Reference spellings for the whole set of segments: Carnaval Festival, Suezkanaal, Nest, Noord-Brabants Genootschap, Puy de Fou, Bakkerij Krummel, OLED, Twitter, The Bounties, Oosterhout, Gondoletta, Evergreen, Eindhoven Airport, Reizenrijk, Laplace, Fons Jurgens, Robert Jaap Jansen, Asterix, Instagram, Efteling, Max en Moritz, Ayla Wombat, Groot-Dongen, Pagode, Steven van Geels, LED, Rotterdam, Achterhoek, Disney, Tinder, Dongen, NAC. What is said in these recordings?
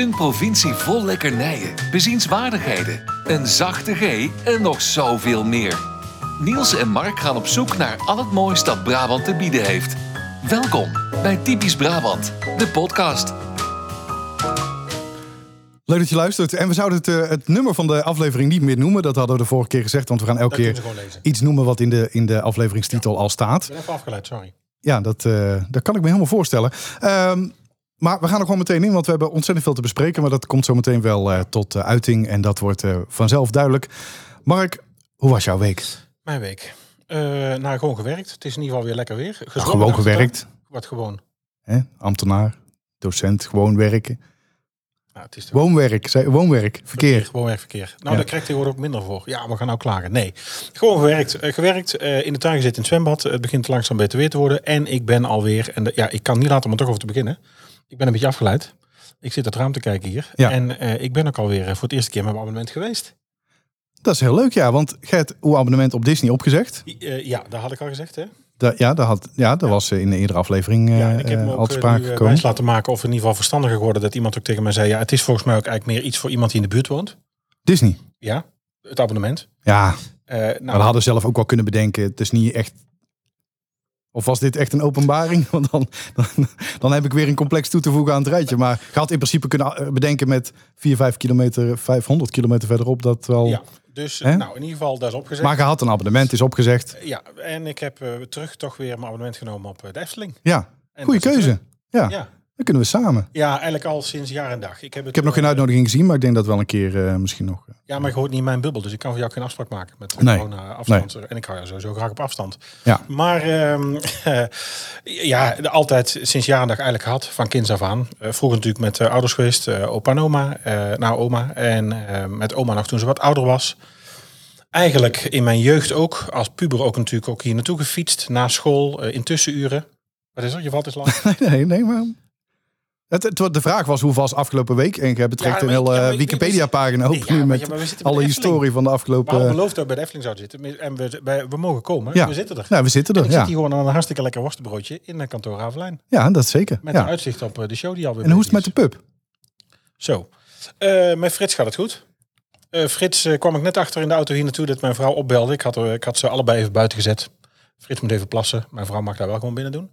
Een provincie vol lekkernijen, bezienswaardigheden, een zachte G en nog zoveel meer. Niels en Mark gaan op zoek naar al het moois dat Brabant te bieden heeft. Welkom bij Typisch Brabant, de podcast. Leuk dat je luistert. En we zouden het nummer van de aflevering niet meer noemen. Dat hadden we de vorige keer gezegd, want we gaan elke keer iets noemen wat in de afleveringstitel al staat. Ik ben even afgeleid, sorry. Ja, dat kan ik me helemaal voorstellen. Maar we gaan er gewoon meteen in, want we hebben ontzettend veel te bespreken. Maar dat komt zo meteen wel tot uiting en dat wordt vanzelf duidelijk. Mark, hoe was jouw week? Mijn week? Gewoon gewerkt. Het is in ieder geval weer lekker weer. Gewoon gewerkt? Wat gewoon? Ambtenaar, docent, gewoon werken. Nou, het is de... Woonwerk, verkeer. Woonwerkverkeer. Nou, ja. Daar krijgt tegenwoordig ook minder voor. Ja, we gaan nou klagen. Nee, gewoon gewerkt, in de tuin gezeten in het zwembad. Het begint langzaam beter weer te worden. En ik ben alweer, ik kan niet laten om er toch over te beginnen. Ik ben een beetje afgeleid. Ik zit uit het raam te kijken hier. Ja. En ik ben ook alweer voor het eerste keer met mijn abonnement geweest. Dat is heel leuk, ja. Want jij hebt uw abonnement op Disney opgezegd. Ja, dat had ik al gezegd, hè. Dat was in de eerdere aflevering ik heb me ook al te sprake gekomen. Wijs laten maken of in ieder geval verstandiger geworden dat iemand ook tegen mij zei... ja, het is volgens mij ook eigenlijk meer iets voor iemand die in de buurt woont. Disney? Ja, het abonnement. Ja, maar we hadden zelf ook wel kunnen bedenken. Het is niet echt... Of was dit echt een openbaring? Want dan heb ik weer een complex toe te voegen aan het rijtje. Maar je had in principe kunnen bedenken met 500 kilometer verderop dat wel... Ja. Dus in ieder geval, dat is opgezegd. Maar je had een abonnement, is opgezegd. Ja, en ik heb terug toch weer mijn abonnement genomen op de Efteling. Ja, goede keuze. Ja, dan kunnen we samen. Ja, eigenlijk al sinds jaar en dag. Ik heb nog geen uitnodiging gezien, maar ik denk dat wel een keer misschien nog. Ja, maar ik hoort niet in mijn bubbel, dus ik kan voor jou geen afspraak maken met corona-afstand. Nee. En ik hou jou sowieso graag op afstand. Ja. Maar altijd sinds jaar en dag eigenlijk gehad, van kinds af aan. Vroeger natuurlijk met ouders geweest, opa en oma, oma. En met oma nog toen ze wat ouder was. Eigenlijk in mijn jeugd ook, als puber ook natuurlijk ook hier naartoe gefietst, na school, in tussenuren. Wat is er? Je valt eens lang. nee, maar... De vraag was hoe was afgelopen week. En je betrekt een hele Wikipedia-pagina open nu met alle historie van de afgelopen... Maar we beloofd dat we bij de Efteling zouden zitten. En we mogen komen. Ja. We zitten er. Ja, we zitten er. En ik zit hier gewoon aan een hartstikke lekker worstenbroodje in kantoor Raveleijn. Ja, dat zeker. Met een uitzicht op de show die alweer... En hoe is het met de pub? Zo. Met Frits gaat het goed. Frits kwam ik net achter in de auto hier naartoe dat mijn vrouw opbelde. Ik had ze allebei even buiten gezet. Frits moet even plassen. Mijn vrouw mag daar wel gewoon binnen doen.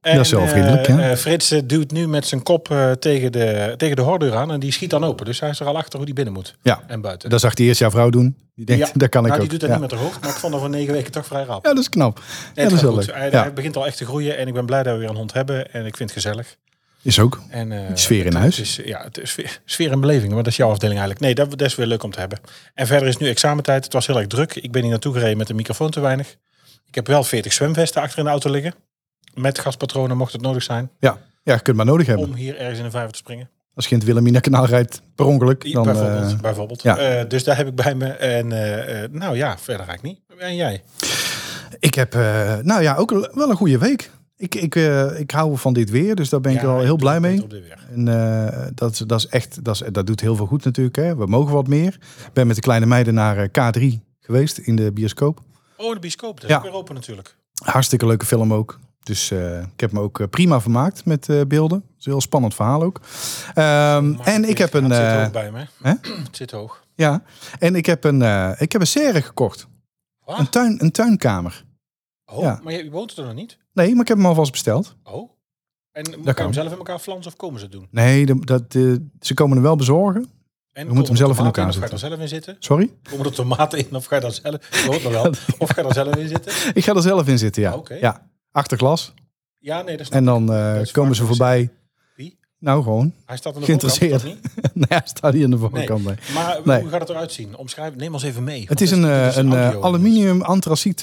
En, dat is wel vriendelijk, Frits duwt nu met zijn kop tegen de hoordeur aan en die schiet dan open. Dus hij is er al achter hoe die binnen moet en buiten. Dat zag die eerst jouw vrouw doen. Die denkt, dat kan ik ook. Die doet dat niet met haar hoofd, maar ik vond dat voor 9 weken toch vrij rap. Ja, dat is knap. Nee, dat is wel leuk. Hij begint al echt te groeien en ik ben blij dat we weer een hond hebben en ik vind het gezellig. Is ook. En, sfeer in huis. Sfeer en beleving, maar dat is jouw afdeling eigenlijk. Nee, dat is weer leuk om te hebben. En verder is nu examentijd. Het was heel erg druk. Ik ben hier naartoe gereden met de microfoon te weinig. Ik heb wel 40 zwemvesten achter in de auto liggen. Met gaspatronen, mocht het nodig zijn. Ja, je kunt maar nodig hebben. Om hier ergens in de vijver te springen. Als je in het Willeminakanaal rijdt, per ongeluk. Dan, bijvoorbeeld. Ja. Dus daar heb ik bij me. En verder ga ik niet. En jij? Ik heb ook wel een goede week. Ik hou van dit weer, dus daar ben ik wel heel blij mee. En dat doet heel veel goed natuurlijk. Hè. We mogen wat meer. Ik ben met de kleine meiden naar K3 geweest in de bioscoop. Oh, de bioscoop. Dat is weer open natuurlijk. Hartstikke leuke film ook. Dus ik heb me ook prima vermaakt met beelden. Dat is een heel spannend verhaal ook. En ik heb een... Het zit hoog bij me. Het zit hoog. Ja, en ik heb een serre gekocht. Wat? Een tuinkamer. Oh, maar je woont er nog niet? Nee, maar ik heb hem alvast besteld. Oh, en moet je hem zelf in elkaar flansen of komen ze het doen? Nee, ze komen er wel bezorgen. En we moeten hem zelf in elkaar zetten. Ga je er zelf in zitten? Sorry? Komen er tomaten in of ga je daar zelf... Je hoort er wel. Of ga je er zelf in zitten? Ik ga er zelf in zitten, ja. Oké. Ja. Achter glas. Ja, nee, dat is... En dan komen ze voorbij. Wie? Nou, gewoon. Hij staat aan de voorkant, niet? Nee, hij staat hier aan de voorkant bij. Maar hoe gaat het eruit zien? Omschrijf, neem ons even mee. Het is een aluminium antraciet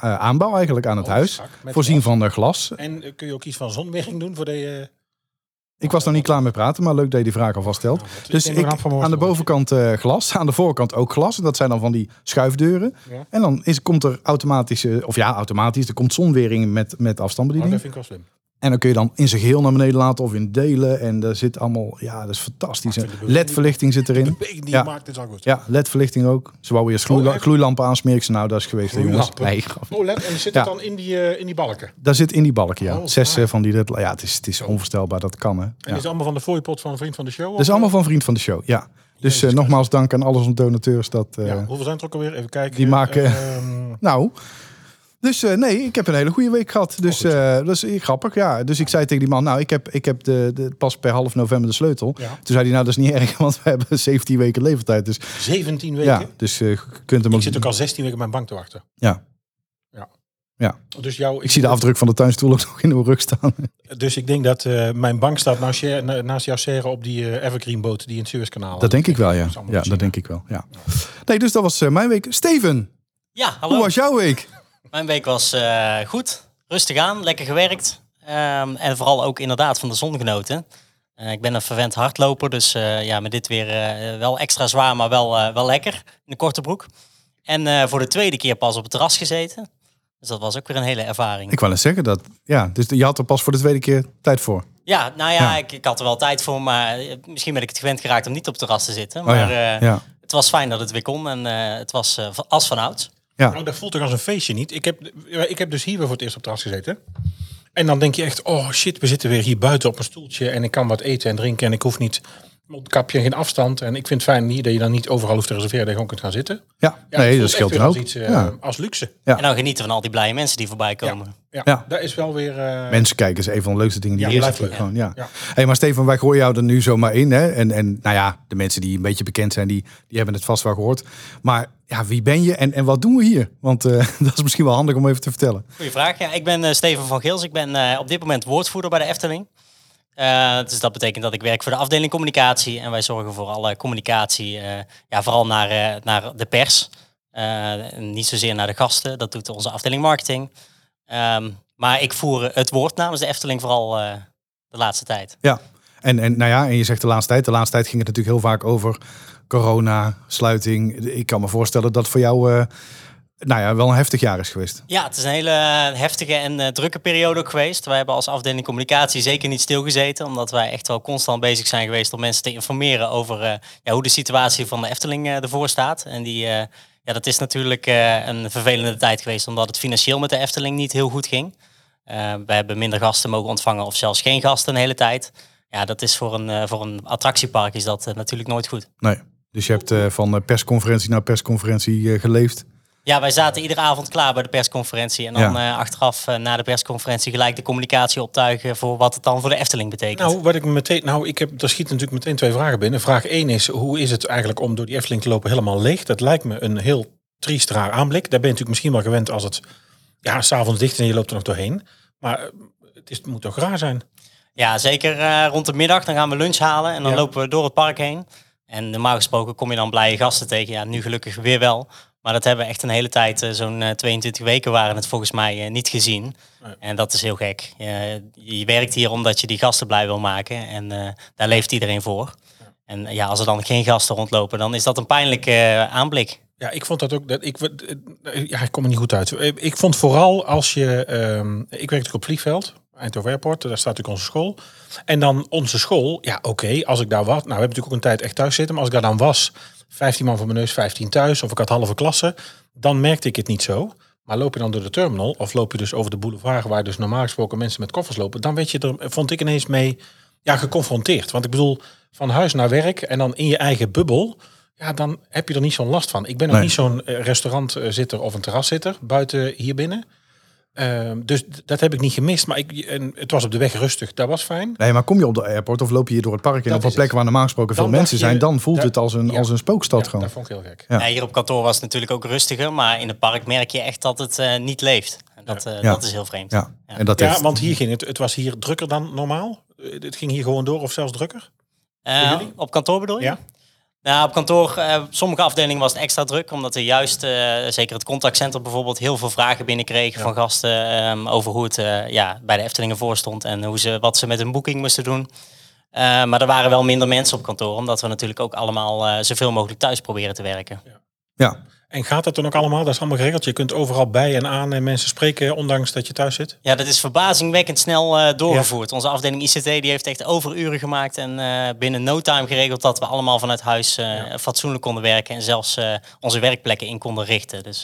aanbouw eigenlijk aan het huis. Voorzien van glas. En kun je ook iets van zonwering doen voor de... Ik was nog niet klaar mee praten, maar leuk dat je die vraag alvast stelt. Dus aan de bovenkant glas, aan de voorkant ook glas. En dat zijn dan van die schuifdeuren. Ja. En dan komt er automatisch zonwering met afstandsbediening. Oh, dat vind ik wel slim. En dan kun je dan in zijn geheel naar beneden laten of in delen. En daar zit allemaal... Ja, dat is fantastisch. LED-verlichting zit erin. De beweging die je maakt is al goed. Ja, LED-verlichting ook. Ze wou weer gloeilampen aansmeren. Nou, dat is geweest. Jongens. Nee, OLED. En zit het dan in die balken? Dat zit in die balken, ja. 6 van die LED. Ja, het is onvoorstelbaar. Dat kan, hè. En is het allemaal van de fooipot van Vriend van de Show? Dat is allemaal van Vriend van de Show, ja. Dus nogmaals dank aan alles om donateurs. Dat, hoeveel zijn er ook alweer? Even kijken. Die maken... Nou... Dus ik heb een hele goede week gehad. Dus dat is grappig, ja. Dus ik zei tegen die man, nou, ik heb de pas per half november de sleutel. Ja. Toen zei hij, nou, dat is niet erg, want we hebben 17 weken levertijd. Dus, 17 weken? Ja, dus je kunt hem... Ik zit ook al 16 weken op mijn bank te wachten. Ja. Dus ik zie de afdruk van de tuinstoel ook nog in uw rug staan. Dus ik denk dat mijn bank staat naast jouw serre op die Evergreen boot die in het Suezkanaal... Dat denk ik wel, ja. Ja, dat denk ik wel, ja. Nee, dus dat was mijn week. Steven! Ja, hallo. Hoe was jouw week? Mijn week was goed, rustig aan, lekker gewerkt. En vooral ook inderdaad van de zon genoten. Ik ben een verwend hardloper, dus met dit weer wel extra zwaar, maar wel lekker. In de korte broek. En voor de tweede keer pas op het terras gezeten. Dus dat was ook weer een hele ervaring. Ik wou eens zeggen dat, ja, dus je had er pas voor de tweede keer tijd voor. Ja, nou ja, ja. Ik had er wel tijd voor, maar misschien ben ik het gewend geraakt om niet op het terras te zitten. Maar het was fijn dat het weer kon en het was als vanouds. Ja. Nou, dat voelt toch als een feestje niet. Ik heb dus hier weer voor het eerst op het terras gezeten. En dan denk je echt, oh shit, we zitten weer hier buiten op een stoeltje. En ik kan wat eten en drinken. En ik hoef niet een kapje en geen afstand. En ik vind het fijn hier dat je dan niet overal hoeft te reserveren. Dat je gewoon kunt gaan zitten. Ja nee, dat scheelt ook. Iets, als luxe. Ja. En dan genieten van al die blije mensen die voorbij komen. Ja. Dat is wel weer... Mensen kijken is een van de leukste dingen die hier zitten. Ja. Hey, maar Steven, wij gooien jou er nu zomaar in. Hè? En nou ja, de mensen die een beetje bekend zijn, die hebben het vast wel gehoord. Maar... Ja, wie ben je en wat doen we hier? Want dat is misschien wel handig om even te vertellen. Goeie vraag. Ja, ik ben Steven van Geels. Ik ben op dit moment woordvoerder bij de Efteling. Dus dat betekent dat ik werk voor de afdeling communicatie. En wij zorgen voor alle communicatie, vooral naar de pers. Niet zozeer naar de gasten. Dat doet onze afdeling marketing. Maar ik voer het woord namens de Efteling vooral de laatste tijd. Ja, en je zegt de laatste tijd. De laatste tijd ging het natuurlijk heel vaak over... Corona, sluiting. Ik kan me voorstellen dat voor jou wel een heftig jaar is geweest. Ja, het is een hele heftige en drukke periode ook geweest. Wij hebben als afdeling communicatie zeker niet stilgezeten. Omdat wij echt wel constant bezig zijn geweest om mensen te informeren over hoe de situatie van de Efteling ervoor staat. En dat is natuurlijk een vervelende tijd geweest. Omdat het financieel met de Efteling niet heel goed ging. We hebben minder gasten mogen ontvangen of zelfs geen gasten de hele tijd. Ja, dat is voor een attractiepark is dat natuurlijk nooit goed. Nee. Dus je hebt van persconferentie naar persconferentie geleefd? Ja, wij zaten iedere avond klaar bij de persconferentie. En dan achteraf na de persconferentie gelijk de communicatie optuigen... voor wat het dan voor de Efteling betekent. Nou, er schiet natuurlijk meteen twee vragen binnen. Vraag 1 is, hoe is het eigenlijk om door die Efteling te lopen helemaal leeg? Dat lijkt me een heel triest, raar aanblik. Daar ben je natuurlijk misschien wel gewend als het... Ja, 's avonds dicht en je loopt er nog doorheen. Maar het moet toch raar zijn? Ja, zeker rond de middag. Dan gaan we lunch halen en dan lopen we door het park heen. En normaal gesproken kom je dan blije gasten tegen. Ja, nu gelukkig weer wel. Maar dat hebben we echt een hele tijd, zo'n 22 weken waren het volgens mij niet gezien. Nee. En dat is heel gek. Je werkt hier omdat je die gasten blij wil maken. En daar leeft iedereen voor. Ja. En als er dan geen gasten rondlopen, dan is dat een pijnlijke aanblik. Ja, ik vond dat ook... ik kom er niet goed uit. Ik vond vooral als je... ik werkte ook op vliegveld. Eindhoven Airport, daar staat natuurlijk onze school. En dan onze school, als ik daar was... Nou, we hebben natuurlijk ook een tijd echt thuis zitten. Maar als ik daar dan was, 15 man voor mijn neus, 15 thuis... of ik had halve klasse, dan merkte ik het niet zo. Maar loop je dan door de terminal... of loop je dus over de boulevard... waar dus normaal gesproken mensen met koffers lopen... dan werd je er, vond ik ineens mee geconfronteerd. Want ik bedoel, van huis naar werk... en dan in je eigen bubbel... ja, dan heb je er niet zo'n last van. Ik ben ook niet zo'n restaurantzitter of een terraszitter... buiten hier binnen... dus dat heb ik niet gemist, maar het was op de weg rustig. Dat was fijn. Nee, maar kom je op de airport of loop je hier door het park... en op een plek waar normaal gesproken veel mensen zijn... dan voelt het als een spookstad gewoon. Dat vond ik heel gek. Ja. Ja, hier op kantoor was het natuurlijk ook rustiger... maar in het park merk je echt dat het niet leeft. Dat is heel vreemd. Ja, ja. En dat want hier ging het was hier drukker dan normaal? Het ging hier gewoon door of zelfs drukker? Op kantoor bedoel je? Ja. Nou, op kantoor, sommige afdelingen was het extra druk. Omdat er juist, zeker het contactcentrum bijvoorbeeld... heel veel vragen binnenkregen van gasten... over hoe het bij de Eftelingen voorstond... en wat ze met hun boeking moesten doen. Maar er waren wel minder mensen op kantoor... omdat we natuurlijk ook allemaal zoveel mogelijk thuis proberen te werken. Ja. En gaat dat dan ook allemaal? Dat is allemaal geregeld. Je kunt overal bij en aan en mensen spreken, ondanks dat je thuis zit. Ja, dat is verbazingwekkend snel doorgevoerd. Ja. Onze afdeling ICT die heeft echt overuren gemaakt en binnen no time geregeld dat we allemaal vanuit huis fatsoenlijk konden werken en zelfs onze werkplekken in konden richten. Dus,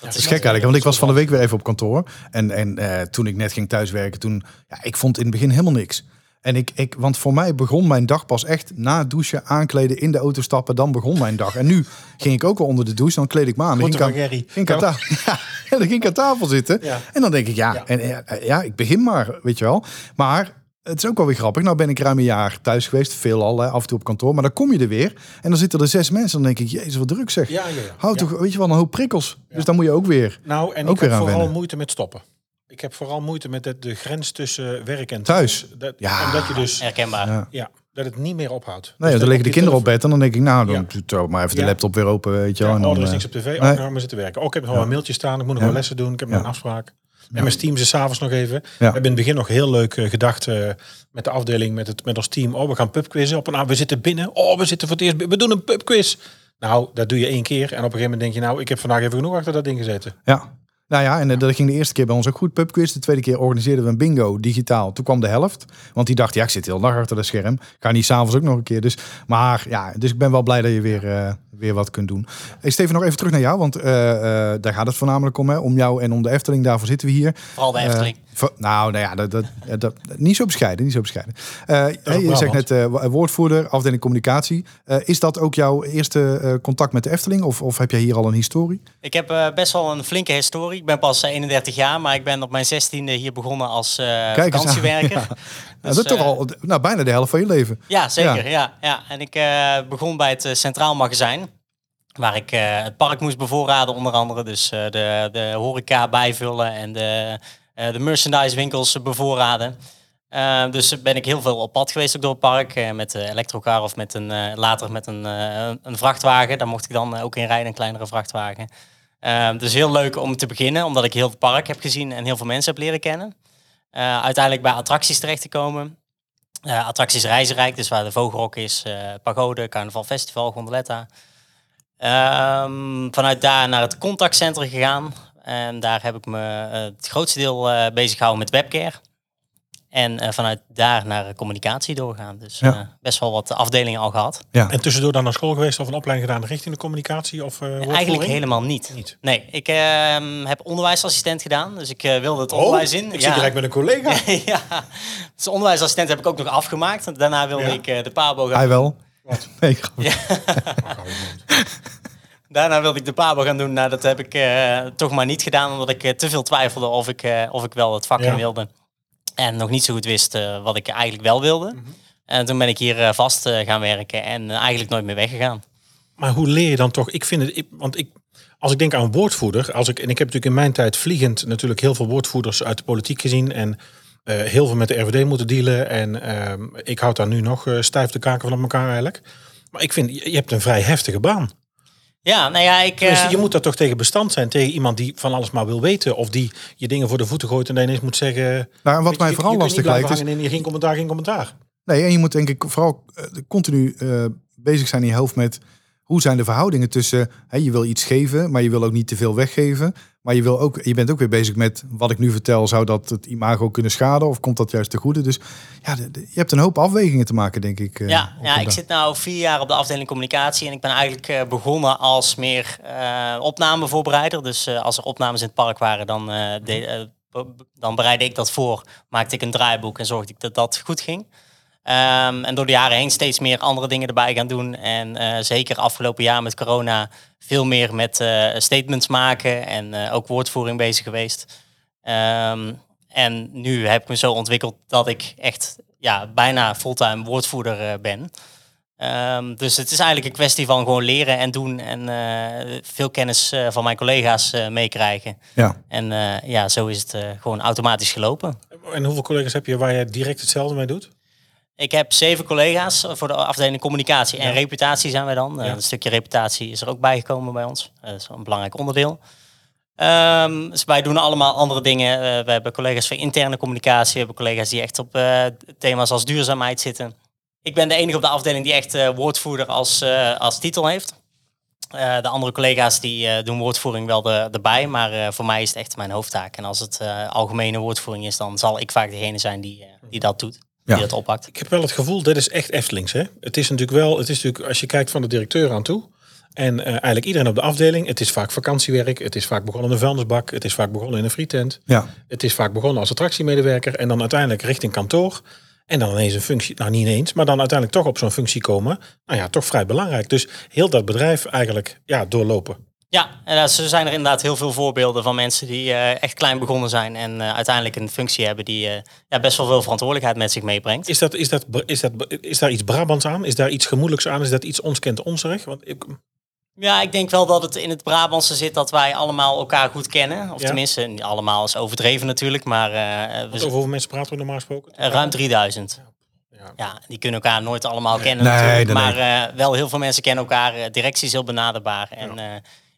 dat is gek eigenlijk, want ik was van de week weer even op kantoor. En toen ik net ging thuiswerken, ik vond in het begin helemaal niks. En want voor mij begon mijn dag pas echt na het douchen, aankleden, in de auto stappen. Dan begon mijn dag. En nu ging ik ook wel onder de douche. Dan kleed ik me aan. Dan ging ik aan tafel zitten. Ja. En dan denk ik, ik begin maar, weet je wel. Maar het is ook wel weer grappig. Nou ben ik ruim een jaar thuis geweest. Veelal, af en toe op kantoor. Maar dan kom je er weer. En dan zitten er 6 mensen. Dan denk ik, jezus, wat druk zeg. Ja. Houd toch, weet je wel, een hoop prikkels. Ja. Dus dan moet je ook weer moeite met stoppen. Ik heb vooral moeite met de grens tussen werk en thuis. Omdat je dus herkenbaar. Ja, dat het niet meer ophoudt. Nee, dus dan liggen de kinderen op bed en dan denk ik, doe maar even de laptop weer open, weet je wel. En er is niks op tv, maar zitten werken. Ik heb nog wel een mailtje staan, ik moet nog wel lessen doen, ik heb nog een afspraak. En mijn team is 's avonds nog even. We hebben in het begin nog heel leuk gedacht met de afdeling, met ons team. We gaan pubquizzen. We zitten binnen. We zitten voor het eerst. We doen een pubquiz. Nou, dat doe je 1 keer. En op een gegeven moment denk je, ik heb vandaag even genoeg achter dat ding gezeten. Ja. En dat ging de eerste keer bij ons ook goed. Pubquiz. De tweede keer organiseerden we een bingo digitaal. Toen kwam de helft. Want die dacht, ik zit heel dag achter dat scherm. Ik ga niet s'avonds ook nog een keer. Dus ik ben wel blij dat je weer wat kunt doen. Hey, Steven, nog even terug naar jou. Want daar gaat het voornamelijk om. Hè? Om jou en om de Efteling. Daarvoor zitten we hier. Vooral de Efteling. Niet zo bescheiden. Je zegt net woordvoerder, afdeling communicatie. Is dat ook jouw eerste contact met de Efteling? Of heb jij hier al een historie? Ik heb best wel een flinke historie. Ik ben pas 31 jaar, maar ik ben op mijn 16e hier begonnen als vakantiewerker. Ja. Dus, dat is toch al bijna de helft van je leven. Ja, zeker. Ja. En ik begon bij het Centraal Magazijn. Waar ik het park moest bevoorraden onder andere. Dus de horeca bijvullen en de merchandise winkels bevoorraden. Dus ben ik heel veel op pad geweest ook door het park. Met de elektrocar of met een vrachtwagen. Daar mocht ik dan ook in rijden, een kleinere vrachtwagen. Dus heel leuk om te beginnen. Omdat ik heel het park heb gezien en heel veel mensen heb leren kennen. Uiteindelijk bij attracties terecht te komen. Attracties Reizenrijk, dus waar de Vogel Rok is. Pagode, Carnaval Festival, Gondoletta. Vanuit daar naar het contactcentrum gegaan. En daar heb ik me het grootste deel bezig gehouden met webcare. En vanuit daar naar communicatie doorgaan. Dus best wel wat afdelingen al gehad. Ja. En tussendoor dan naar school geweest of een opleiding gedaan richting de communicatie? Of eigenlijk helemaal niet. Nee, ik heb onderwijsassistent gedaan. Dus ik wilde het onderwijs in. Ik zit direct met een collega. Dus onderwijsassistent heb ik ook nog afgemaakt. En daarna wilde ik de pabo gaan. Hij wel. Wat? Nee, daarna wilde ik de pabo gaan doen. Nou, dat heb ik toch maar niet gedaan. Omdat ik te veel twijfelde of ik wel het vak in wilde. En nog niet zo goed wist wat ik eigenlijk wel wilde. Mm-hmm. En toen ben ik hier vast gaan werken. En eigenlijk nooit meer weggegaan. Maar hoe leer je dan toch? Als ik denk aan woordvoerder. En ik heb natuurlijk in mijn tijd vliegend natuurlijk heel veel woordvoerders uit de politiek gezien. En heel veel met de RVD moeten dealen. En ik houd daar nu nog stijf de kaken van op elkaar eigenlijk. Maar ik vind, je hebt een vrij heftige baan. Ja, je moet daar toch tegen bestand zijn. Tegen iemand die van alles maar wil weten. Of die je dingen voor de voeten gooit en dan ineens moet zeggen... Nou, en wat mij vooral lastig lijkt is... Geen commentaar. Nee, en je moet denk ik vooral continu bezig zijn in je hoofd met... Hoe zijn de verhoudingen tussen... je wil iets geven, maar je wil ook niet te veel weggeven. Maar je bent ook weer bezig met wat ik nu vertel. Zou dat het imago kunnen schaden? Of komt dat juist te goede? Dus je hebt een hoop afwegingen te maken, denk ik. Ik zit nu 4 jaar op de afdeling communicatie. En ik ben eigenlijk begonnen als meer opnamevoorbereider. Dus als er opnames in het park waren, dan bereidde ik dat voor. Maakte ik een draaiboek en zorgde ik dat dat goed ging. En door de jaren heen steeds meer andere dingen erbij gaan doen. En zeker afgelopen jaar met corona veel meer met statements maken. En ook woordvoering bezig geweest. En nu heb ik me zo ontwikkeld dat ik echt bijna fulltime woordvoerder ben. Dus het is eigenlijk een kwestie van gewoon leren en doen. En veel kennis van mijn collega's meekrijgen. Ja. En zo is het gewoon automatisch gelopen. En hoeveel collega's heb je waar je direct hetzelfde mee doet? Ik heb 7 collega's voor de afdeling communicatie en reputatie zijn wij dan. Ja. Een stukje reputatie is er ook bijgekomen bij ons. Dat is een belangrijk onderdeel. Dus wij doen allemaal andere dingen. We hebben collega's voor interne communicatie. We hebben collega's die echt op thema's als duurzaamheid zitten. Ik ben de enige op de afdeling die echt woordvoerder als titel heeft. De andere collega's die doen woordvoering wel erbij, maar voor mij is het echt mijn hoofdtaak. En als het algemene woordvoering is, dan zal ik vaak degene zijn die dat doet. Ja. Die dat oppakt. Ik heb wel het gevoel, dit is echt Eftelings. Hè? Het is natuurlijk, als je kijkt van de directeur aan toe. En eigenlijk iedereen op de afdeling. Het is vaak vakantiewerk. Het is vaak begonnen in een vuilnisbak. Het is vaak begonnen in een frietent. Ja. Het is vaak begonnen als attractiemedewerker. En dan uiteindelijk richting kantoor. En dan ineens een functie. Nou, niet ineens. Maar dan uiteindelijk toch op zo'n functie komen. Nou ja, toch vrij belangrijk. Dus heel dat bedrijf eigenlijk doorlopen. Ja, en zo zijn er inderdaad heel veel voorbeelden van mensen die echt klein begonnen zijn en uiteindelijk een functie hebben die best wel veel verantwoordelijkheid met zich meebrengt. Is daar iets Brabants aan? Is daar iets gemoedelijks aan? Is dat iets ons kent onserig? Want ik denk wel dat het in het Brabantse zit dat wij allemaal elkaar goed kennen. Of tenminste, niet allemaal is overdreven natuurlijk, maar... hoeveel mensen praten we normaal gesproken? Ruim 3000. Ja. Ja, die kunnen elkaar nooit allemaal kennen natuurlijk, maar wel heel veel mensen kennen elkaar. Directie is heel benaderbaar en...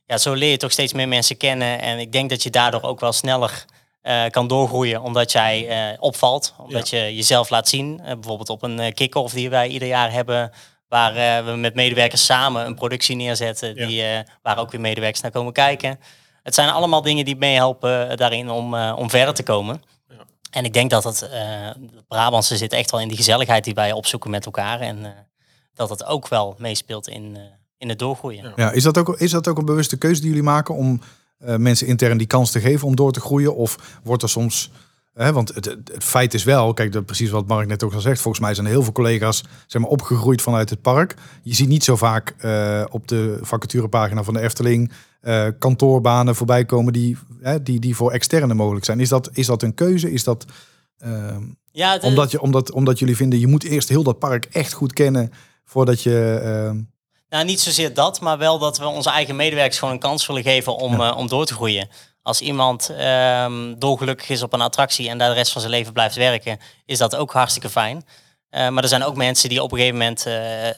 Ja, zo leer je toch steeds meer mensen kennen. En ik denk dat je daardoor ook wel sneller kan doorgroeien. Omdat jij opvalt. Omdat je jezelf laat zien. Bijvoorbeeld op een kick-off die wij ieder jaar hebben. Waar we met medewerkers samen een productie neerzetten. Waar ook weer medewerkers naar komen kijken. Het zijn allemaal dingen die meehelpen daarin om verder te komen. Ja. En ik denk dat het Brabantse zit echt wel in die gezelligheid die wij opzoeken met elkaar. En dat het ook wel meespeelt in het doorgroeien. Ja, is dat ook een bewuste keuze die jullie maken om mensen intern die kans te geven om door te groeien? Of wordt er soms... want het feit is wel... Kijk, dat precies wat Mark net ook al zegt. Volgens mij zijn er heel veel collega's opgegroeid vanuit het park. Je ziet niet zo vaak op de vacaturepagina van de Efteling kantoorbanen voorbij komen die voor externe mogelijk zijn. Is dat een keuze? Is dat... Omdat jullie vinden, je moet eerst heel dat park echt goed kennen voordat je... Nou, niet zozeer dat, maar wel dat we onze eigen medewerkers gewoon een kans willen geven om door te groeien. Als iemand dolgelukkig is op een attractie en daar de rest van zijn leven blijft werken, is dat ook hartstikke fijn. Maar er zijn ook mensen die op een gegeven moment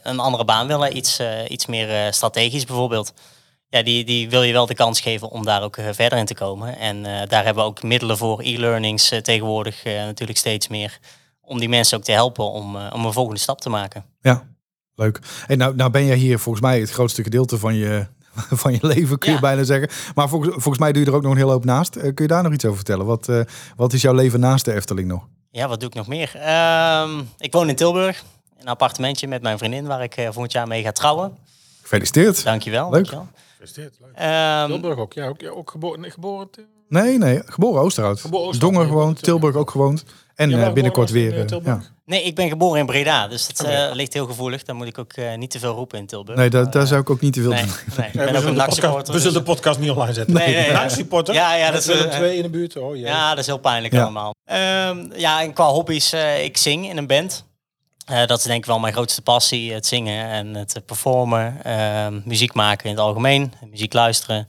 een andere baan willen, iets meer strategisch bijvoorbeeld. Ja, die wil je wel de kans geven om daar ook verder in te komen. En daar hebben we ook middelen voor, e-learnings tegenwoordig natuurlijk steeds meer, om die mensen ook te helpen om een volgende stap te maken. Ja. Leuk. Hey, nou ben jij hier volgens mij het grootste gedeelte van je leven, kun je bijna zeggen. Maar volgens mij doe je er ook nog een hele hoop naast. Kun je daar nog iets over vertellen? Wat is jouw leven naast de Efteling nog? Ja, wat doe ik nog meer? Ik woon in Tilburg. Een appartementje met mijn vriendin waar ik volgend jaar mee ga trouwen. Gefeliciteerd. Dankjewel. Leuk. Gefeliciteerd. Leuk. Tilburg ook. Ja, ook geboren? Nee. Geboren Oosterhout. Dongen gewoond, Tilburg ook gewoond. En binnenkort weer... Nee, ik ben geboren in Breda, dus dat ligt heel gevoelig. Dan moet ik ook niet te veel roepen in Tilburg. Nee, daar zou ik ook niet te veel doen. Nee, ik ben ook een NAC-supporter. We zullen de podcast niet online zetten. Nee. NAC-supporter? Ja, dat is... 2 in de buurt? Oh, jee. Ja, dat is heel pijnlijk allemaal. En qua hobby's, ik zing in een band. Dat is denk ik wel mijn grootste passie. Het zingen en het performen. Muziek maken in het algemeen. Muziek luisteren.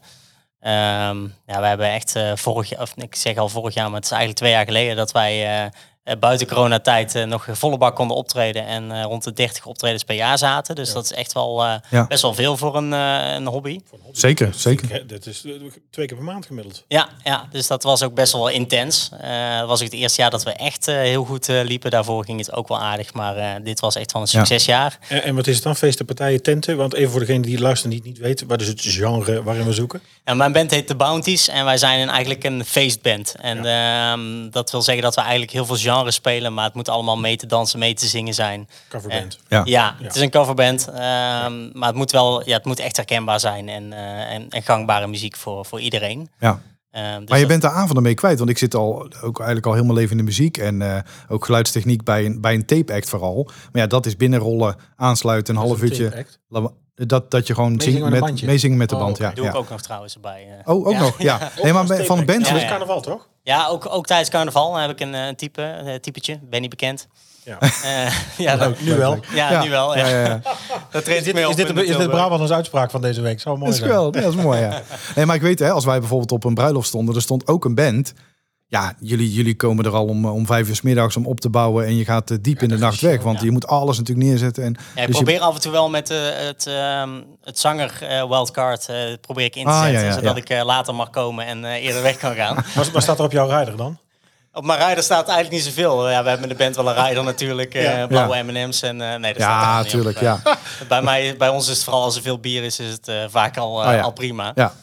We hebben echt vorig jaar... Ik zeg al vorig jaar, maar het is eigenlijk 2 jaar geleden dat wij... buiten coronatijd nog volle bak konden optreden en rond de 30 optredens per jaar zaten. Dus dat is echt wel best wel veel voor een hobby. Zeker. Dat is 2 keer per maand gemiddeld. Ja, dus dat was ook best wel intens. Dat was ook het eerste jaar dat we echt heel goed liepen. Daarvoor ging het ook wel aardig, maar dit was echt wel een succesjaar. Ja. En wat is het dan? Feesten, partijen, tenten? Want even voor degene die luistert en die het niet weet, wat is het genre waarin we zoeken? Ja, mijn band heet The Bounties en wij zijn eigenlijk een feestband. En dat wil zeggen dat we eigenlijk heel veel genre spelen, maar het moet allemaal mee te dansen, mee te zingen zijn. Coverband. Het is een coverband, maar het moet wel, het moet echt herkenbaar zijn en gangbare muziek voor iedereen. Ja. Dus maar je bent de avonden mee kwijt, want ik zit eigenlijk al helemaal leven in de muziek en ook geluidstechniek bij een tape act vooral. Maar ja, dat is binnenrollen, aansluiten, een half uurtje. Dat je gewoon meezingen met de band. Okay. Ja. Doe ik ook nog trouwens erbij. Ook nog. Nee, maar van de band. Tijdens carnaval toch? Ja, ook tijdens carnaval heb ik een typetje. Ben niet bekend. Ja. Nu wel. Ja, nu wel. Is dit Brabant als uitspraak van deze week? Zou mooi zijn. Dat is mooi, ja. Nee, maar ik weet, hè, als wij bijvoorbeeld op een bruiloft stonden, er stond ook een band. Ja, jullie komen er al om 5 uur 's middags om op te bouwen en je gaat diep in de nacht weg, want je moet alles natuurlijk neerzetten. Ik probeer af en toe wel met het zanger wildcard probeer ik in te zetten, zodat ik later mag komen en eerder weg kan gaan. Wat staat er op jouw rijder dan? Op mijn rider staat eigenlijk niet zoveel. Ja, we hebben in de band wel een rider natuurlijk. Ja. Blauwe M&M's en... nee, dat staat ja, tuurlijk, ja. Bij ons is het vooral als er veel bier is het vaak al prima. Ja.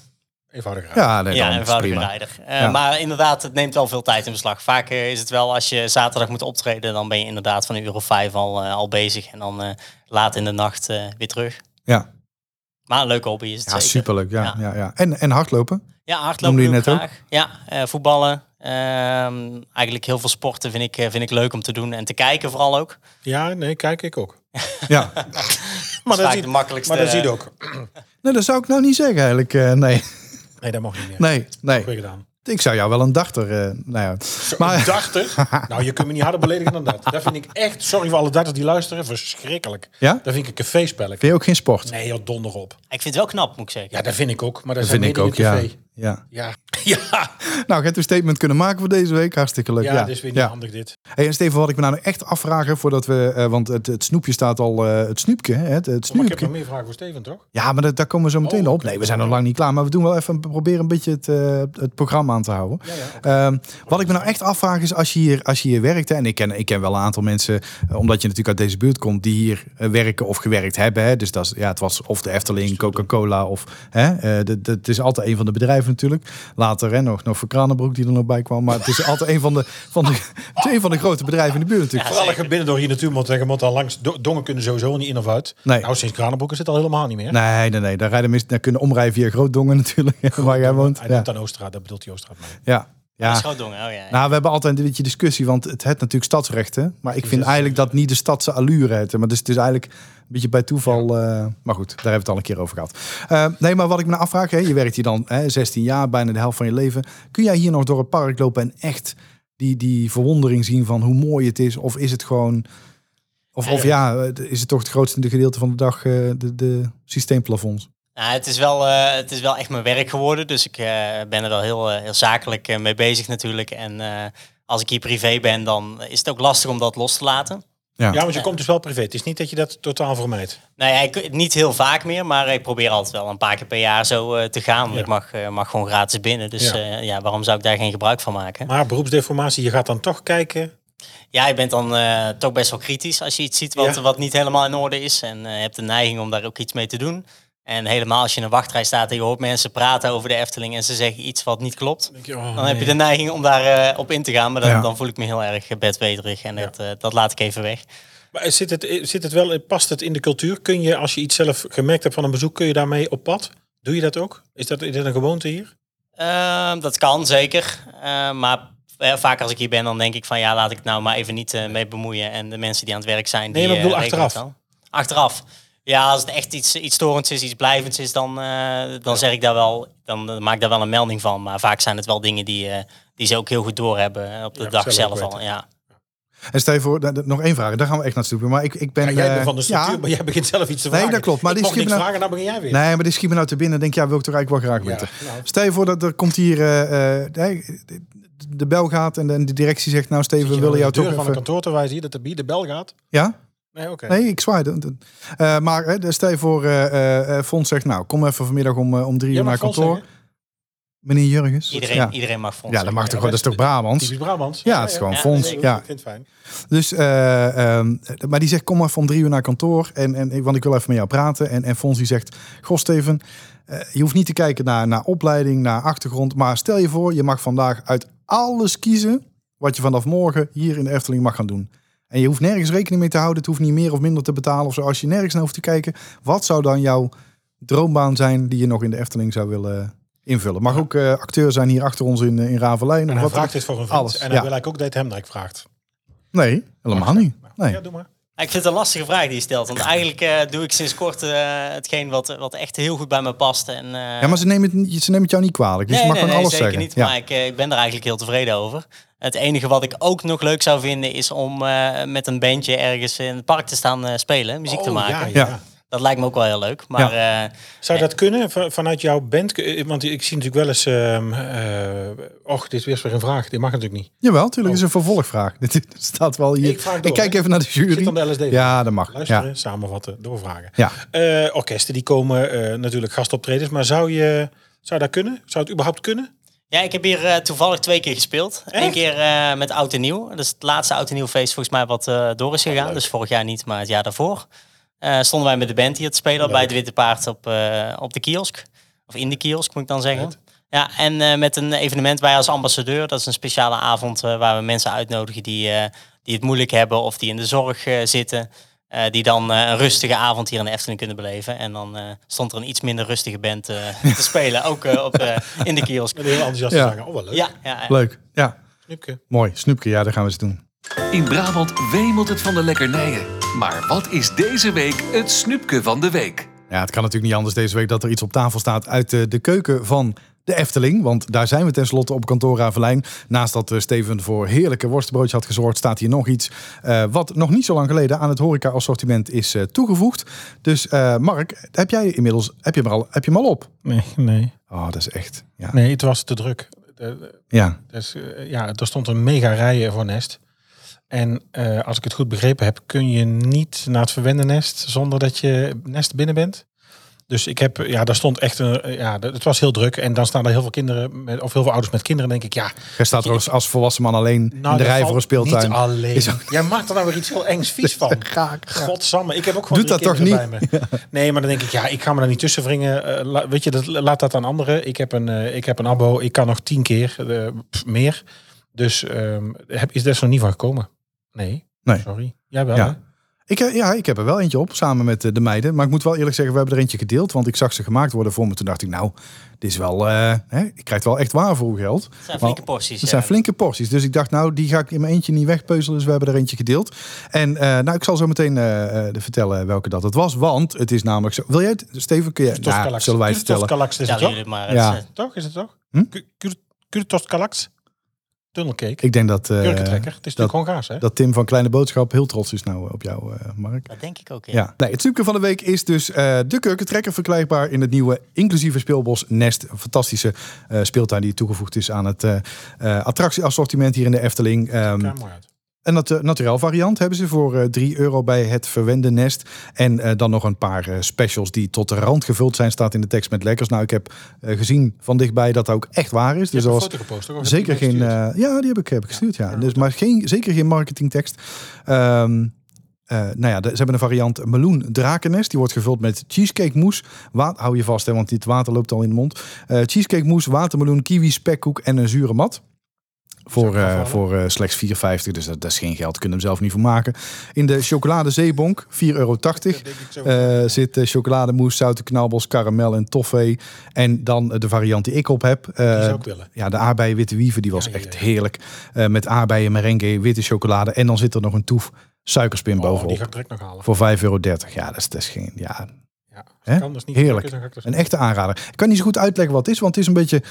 Eenvoudiger rijden. Ja, nee, ja eenvoudiger rijden. Ja. Maar inderdaad, het neemt wel veel tijd in beslag. Vaak is het wel, als je zaterdag moet optreden... dan ben je inderdaad van een uur of 5 al bezig. En dan laat in de nacht weer terug. Ja. Maar een leuke hobby is het zeker. Superleuk, ja. En hardlopen? Ja, hardlopen doe ik graag. Ja, voetballen. Eigenlijk heel veel sporten vind ik leuk om te doen. En te kijken vooral ook. Ja, nee, kijk ik ook. Ja. Maar dat is de makkelijkste. Maar dat zie je ook. Nee, dat zou ik nou niet zeggen eigenlijk. Nee. Nee, dat mag niet meer. Nee. Goed gedaan. Ik zou jou wel een darter... Een darter? Nou, je kunt me niet harder beledigen dan dat. Dat vind ik echt... Sorry voor alle darters die luisteren. Verschrikkelijk. Ja? Dat vind ik een caféspelletje. Vind je ook geen sport? Nee, joh, donder op. Ik vind het wel knap, moet ik zeggen. Ja, dat vind ik ook. Maar dat zijn vind ik ook, ja. Nou, ik heb een statement kunnen maken voor deze week. Hartstikke leuk. Ja, ja. Dit is weer niet handig dit. Hey, en Steven, wat ik me nou echt afvragen voordat we... want het snoepje staat al... het snoepje, hè? Het snoepje. Ik heb nog meer vragen voor Steven, toch? Ja, maar daar komen we zo meteen op. Nee, we zijn nog lang niet klaar. Maar we doen wel even... proberen een beetje het programma aan te houden. Ja, wat ik me nou echt afvraag is... Als je hier werkt... en ik ken wel een aantal mensen... omdat je natuurlijk uit deze buurt komt... die hier werken of gewerkt hebben. Hè? Dus het was of de Efteling, Coca-Cola... of het is altijd een van de bedrijven natuurlijk... Later nog voor Kranenbroek die er nog bij kwam. Maar het is altijd een van de grote bedrijven in de buurt natuurlijk. Ja, vooral binnen door hier naartoe moet al langs. Dongen kunnen sowieso niet in of uit. Nee. Nou, sinds Kranenbroek is het al helemaal niet meer. Nee. Daar kunnen omrijden via Groot-Dongen natuurlijk. Groot-Dongen, waar jij woont. Hij noemt aan Oosterhout, dat bedoelt hij Oosterhout. Ja. Ja. Groot-Dongen. Nou, we hebben altijd een beetje discussie, want het heeft natuurlijk stadsrechten. Maar ik vind eigenlijk dat niet de stadse allure heeft. Maar dus het is eigenlijk... een beetje bij toeval, maar goed, daar hebben we het al een keer over gehad. Maar wat ik me afvraag, je werkt hier dan 16 jaar, bijna de helft van je leven. Kun jij hier nog door het park lopen en echt die verwondering zien van hoe mooi het is? Of is het gewoon... is het toch het grootste gedeelte van de dag de systeemplafonds? Nou, het is wel echt mijn werk geworden, dus ik ben er wel heel zakelijk mee bezig natuurlijk. En als ik hier privé ben, dan is het ook lastig om dat los te laten. Ja, want je komt dus wel privé. Het is niet dat je dat totaal vermijdt. Nee, niet heel vaak meer, maar ik probeer altijd wel een paar keer per jaar zo te gaan. Want ik mag gewoon gratis binnen. Dus waarom zou ik daar geen gebruik van maken? Maar beroepsdeformatie, je gaat dan toch kijken... Ja, je bent dan toch best wel kritisch als je iets ziet wat niet helemaal in orde is. En hebt de neiging om daar ook iets mee te doen. En helemaal als je in een wachtrij staat en je hoort mensen praten over de Efteling... en ze zeggen iets wat niet klopt, dan heb je de neiging om daar op in te gaan. Maar dan voel ik me heel erg bedweterig en dat laat ik even weg. Maar past het in de cultuur? Kun je, als je iets zelf gemerkt hebt van een bezoek, kun je daarmee op pad? Doe je dat ook? Is dat een gewoonte hier? Dat kan, zeker. Maar... vaak als ik hier ben, dan denk ik van laat ik het nou maar even niet mee bemoeien. En de mensen die aan het werk zijn... Nee, maar ik bedoel achteraf. Achteraf. Ja, als het echt iets storends is, iets blijvends is, dan zeg ik daar wel, dan maak ik daar wel een melding van. Maar vaak zijn het wel dingen die ze ook heel goed doorhebben op de dag zelf al. Ja. En stel je voor, nog één vraag, daar gaan we echt naar stoppen. Maar ik ben... jij bent van de structuur, maar jij begint zelf iets te vragen. Nee, dat klopt. Maar ik mocht niks vragen, dan begin jij weer. Nee, maar dit schiet me nou te binnen. Denk, wil ik toch eigenlijk wel graag weten. Nou. Stel je voor dat er komt hier... de bel gaat en de directie zegt... Nou, Steven, we willen jou toch even... van het kantoor te wijzen hier dat de bel gaat? Ja? Nee, oké. Nee, ik zwaai. Maar stel je voor... Fons zegt, nou, kom even vanmiddag om 3 uur naar kantoor. Zeggen? Meneer Jurgens. Iedereen mag Fons. Ja, dat mag toch gewoon. Dat is toch Brabants? Typisch Brabants. Ja, het is gewoon Fons. Ja, ik vind het fijn. Dus, maar die zegt, kom maar om 3 uur naar kantoor. Want ik wil even met jou praten. En Fons die zegt, goh Steven... je hoeft niet te kijken naar opleiding, naar achtergrond. Maar stel je voor, je mag vandaag uit alles kiezen... wat je vanaf morgen hier in de Efteling mag gaan doen. En je hoeft nergens rekening mee te houden. Het hoeft niet meer of minder te betalen. Of zo. Als je nergens naar hoeft te kijken. Wat zou dan jouw droombaan zijn die je nog in de Efteling zou willen invullen? Mag ook acteur zijn hier achter ons in Raveleijn. En hij vraagt dit voor een vriend. Alles. En hij wil eigenlijk ook dat hem dat ik vraagt. Nee, helemaal niet. Nee. Ja, doe maar. Ik vind het een lastige vraag die je stelt. Want eigenlijk doe ik sinds kort hetgeen wat echt heel goed bij me past. En, ja, maar ze nemen het jou niet kwalijk. Dus je mag gewoon alles zeker zeggen. Niet, maar ik ben er eigenlijk heel tevreden over. Het enige wat ik ook nog leuk zou vinden is om met een bandje ergens in het park te staan spelen. Muziek te maken. Ja. Dat lijkt me ook wel heel leuk. Maar, zou dat kunnen vanuit jouw band? Want ik zie natuurlijk wel eens... dit is weer een vraag. Dit mag natuurlijk niet. Jawel, natuurlijk. Is een vervolgvraag. Dit staat wel hier. Ik kijk even naar de jury. Zit dan de LSD? Ja, dat mag. Luisteren, samenvatten, doorvragen. Ja. Orkesten die komen, natuurlijk gastoptredens. Maar zou dat kunnen? Zou het überhaupt kunnen? Ja, ik heb hier toevallig 2 keer gespeeld. Echt? 1 keer met Oud en Nieuw. Dat is het laatste Oud en Nieuw feest volgens mij wat door is gegaan. Ja, dus vorig jaar niet, maar het jaar daarvoor. Stonden wij met de band hier te spelen bij het Witte Paard op de kiosk. Of in de kiosk, moet ik dan zeggen. Leuk. Ja, en met een evenement bij als ambassadeur. Dat is een speciale avond waar we mensen uitnodigen die het moeilijk hebben of die in de zorg zitten. Die dan een rustige avond hier in de Efteling kunnen beleven. En dan stond er een iets minder rustige band te spelen. Ook in de kiosk. Heel enthousiast zagen. Oh, wel leuk. Ja. Leuk. Ja. Snoepke. Mooi. Snoepke, ja, daar gaan we eens doen. In Brabant wemelt het van de lekkernijen. Maar wat is deze week het snoepke van de week? Ja, het kan natuurlijk niet anders deze week dat er iets op tafel staat uit de keuken van de Efteling, want daar zijn we tenslotte op kantoor Raveleijn. Naast dat Steven voor heerlijke worstenbroodjes had gezorgd, staat hier nog iets wat nog niet zo lang geleden aan het horeca-assortiment is toegevoegd. Dus Mark, heb je hem al op? Nee. Oh, dat is echt. Ja. Nee, het was te druk. Dus, er stond een mega rij voor Nest. En als ik het goed begrepen heb, kun je niet naar het verwende Nest zonder dat je Nest binnen bent. Dus ik heb, daar stond echt het was heel druk. En dan staan er heel veel kinderen, of heel veel ouders met kinderen, denk ik, ja. Jij staat er als volwassen man alleen in de rij voor een speeltuin. Niet alleen. Jij maakt er nou weer iets heel engs vies van. Godsamme, ik heb ook gewoon drie kinderen bij me. Ja. Nee, maar dan denk ik, ik ga me daar niet tussen wringen. Laat dat aan anderen. Ik heb een abo, ik kan nog 10 keer meer. Dus is er zo niet van gekomen? Nee. Sorry. Jij wel, ja. Ik heb er wel eentje op, samen met de meiden. Maar ik moet wel eerlijk zeggen, we hebben er eentje gedeeld. Want ik zag ze gemaakt worden voor me. Toen dacht ik, dit is wel... ik krijg het wel echt waar voor geld. Het zijn flinke porties. Dus ik dacht, die ga ik in mijn eentje niet wegpeuzelen. Dus we hebben er eentje gedeeld. En ik zal zo meteen vertellen welke dat het was. Want het is namelijk zo... Wil jij het, Steven? Kun je... Ja, zullen wij het vertellen? Kürtőskalács is het toch? Is het toch? Kürtőskalács? Tunnelcake. Ik denk dat kurkentrekker. Het is natuurlijk Hongaars, hè? Dat Tim van Kleine Boodschap heel trots is op jou, Mark. Dat denk ik ook, ja. Nee, het snoepje van de week is dus de kurkentrekker, verkrijgbaar in het nieuwe inclusieve speelbos Nest. Een fantastische speeltuin die toegevoegd is aan het attractieassortiment hier in de Efteling. En dat naturel variant hebben ze voor €3 bij het verwende Nest. En dan nog een paar specials die tot de rand gevuld zijn, staat in de tekst met lekkers. Ik heb gezien van dichtbij dat ook echt waar is. Dus dat was gepost, zeker geen. Die heb ik gestuurd. Ja. Dus, maar zeker geen marketingtekst. Ze hebben een variant meloen drakennest. Die wordt gevuld met cheesecake mousse. Hou je vast, hè, want dit water loopt al in de mond. Cheesecake mousse, watermeloen, kiwi, spekkoek en een zure mat. Voor slechts €4,50, dus dat is geen geld. Kunnen hem zelf niet voor maken. In de chocoladezeebonk, €4,80. Zit chocolademousse, zoute knalbos, karamel en toffee. En dan de variant die ik op heb. Die zou ik willen. Ja, de aardbeien witte wieven, die was echt heerlijk. Met aardbeien, merengue, witte chocolade. En dan zit er nog een toef suikerspin bovenop. Die ga ik direct nog halen. Voor €5,30. Ja, dat is geen... Ja, kan dus niet heerlijk. Een echte aanrader. Ik kan niet zo goed uitleggen wat het is, want het is een beetje...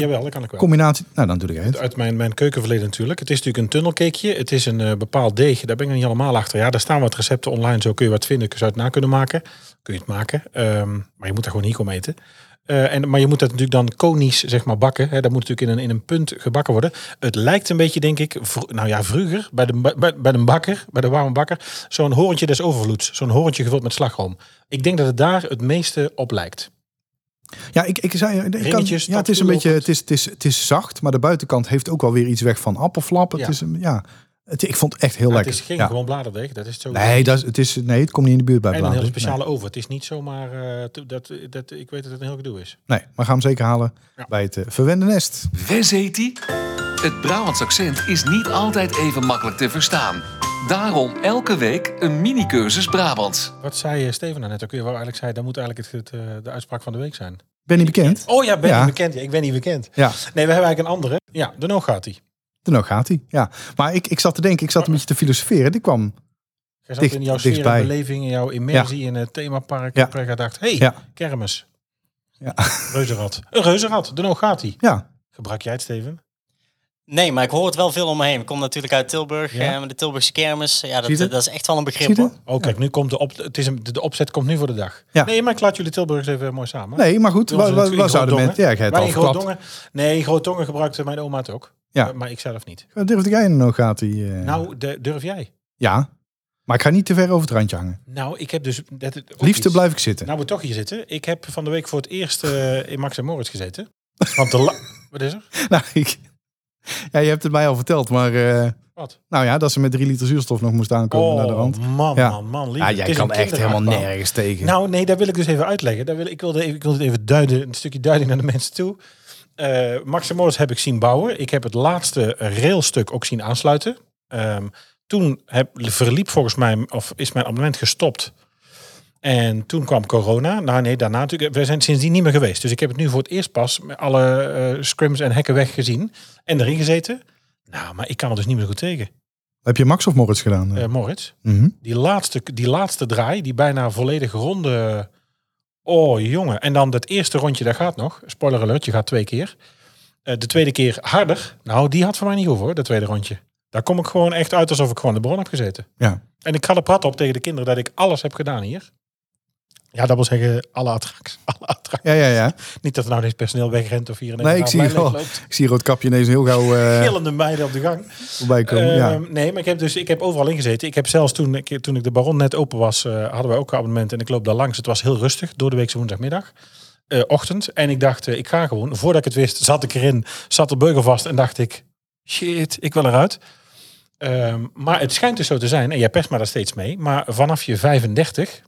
jawel, dat kan ik wel. Combinatie... dan doe ik het. Uit mijn keukenverleden natuurlijk. Het is natuurlijk een tunnelcakeje. Het is een bepaald deeg. Daar ben ik niet helemaal achter. Ja, daar staan wat recepten online. Zo kun je wat vinden. Kun je het na kunnen maken. Kun je het maken. Maar je moet daar gewoon niet om eten. Maar je moet dat natuurlijk dan konisch bakken. Hè. Dat moet natuurlijk in een punt gebakken worden. Het lijkt een beetje, denk ik, vroeger bij de warme bakker, zo'n horentje des overvloeds. Zo'n horentje gevuld met slagroom. Ik denk dat het daar het meeste op lijkt. Ja, ik zei... het is een beetje... Het is zacht, maar de buitenkant heeft ook wel weer iets weg van appelflap. Het is ik vond het echt heel lekker. Het is geen gewoon bladerdeeg. Dat is zo. Nee, het komt niet in de buurt bij bladeren. En een heel speciale oven. Het is niet zomaar... ik weet dat het een heel gedoe is. Nee, maar ga hem zeker halen bij het verwende Nest. Wes heet die? Het Brabants accent is niet altijd even makkelijk te verstaan. Daarom elke week een mini-cursus Brabants. Wat zei Steven net ook? Waar eigenlijk zei, dat moet eigenlijk de uitspraak van de week zijn. Ben je bekend? Oh ja, ben je bekend. Ja, ik ben niet bekend. Ja. Nee, we hebben eigenlijk een andere. Ja, de nog gaat hij. Dan gaat hij, ja. Maar ik zat te denken, een beetje te filosoferen. Die kwam dichtbij. In jouw sfeer en beleving, in jouw immersie in het themapark. Ja. Ik dacht, kermis. Ja. Reuzenrad. Een reuzenrad, dan gaat hij. Ja. Gebruik jij het, Steven? Nee, maar ik hoor het wel veel om me heen. Ik kom natuurlijk uit Tilburg, de Tilburgse kermis. Ja, dat is echt wel een begrip, hoor. Oh, kijk, nu komt de opzet komt nu voor de dag. Ja. Nee, maar ik laat jullie Tilburgs even mooi samen. Nee, maar goed, waar zouden mensen... Ja, maar in Groot-Dongen... Nee, Groot-Dongen gebruikte mijn oma het ook. Ja. Maar ik zelf niet. Durfde jij een Nogati? Durf jij? Ja. Maar ik ga niet te ver over het randje hangen. Ik heb dus... Liefste blijf ik zitten. We toch hier zitten. Ik heb van de week voor het eerst in Max en Moritz gezeten. Wat is er? Nou, ja, je hebt het mij al verteld, maar... Wat? Nou ja, dat ze met 3 liter zuurstof nog moest aankomen naar de rand. Man. Ja, jij kan echt helemaal nergens tegen. Nou, nee, daar wil ik dus even uitleggen. Ik wilde even duiden, een stukje duiding naar de mensen toe. Max en Moritz heb ik zien bouwen. Ik heb het laatste railstuk ook zien aansluiten. Toen verliep volgens mij, of is mijn abonnement gestopt. En toen kwam corona. Nou nee, daarna natuurlijk. We zijn sindsdien niet meer geweest. Dus ik heb het nu voor het eerst pas met alle scrims en hekken weggezien. En erin gezeten. Nou, maar ik kan er dus niet meer goed tegen. Heb je Max of Moritz gedaan? Moritz. Mm-hmm. Die laatste draai, die bijna volledig ronde... Oh, jongen. En dan dat eerste rondje, daar gaat nog. Spoiler alert, je gaat 2 keer. De tweede keer harder. Nou, die had voor mij niet hoeven, hoor, dat tweede rondje. Daar kom ik gewoon echt uit alsof ik gewoon de bron heb gezeten. Ja. En ik ga er prat op tegen de kinderen dat ik alles heb gedaan hier. Ja, dat wil zeggen, alle attracties. Ja. Niet dat er nou ineens personeel wegrent of hier ineens... Nee, ik zie Roodkapje ineens heel gauw... Gillende meiden op de gang. Voorbij komen, ja. Nee, maar ik heb overal ingezeten. Ik heb zelfs toen ik de Baron net open was, hadden wij ook een abonnement. En ik loop daar langs. Het was heel rustig, door de weekse woensdagmiddag. Ochtend. En ik dacht, ik ga gewoon. Voordat ik het wist, zat ik erin. Zat de beugel vast en dacht ik, shit, ik wil eruit. Maar het schijnt dus zo te zijn. En jij pest maar daar steeds mee. Maar vanaf je 35...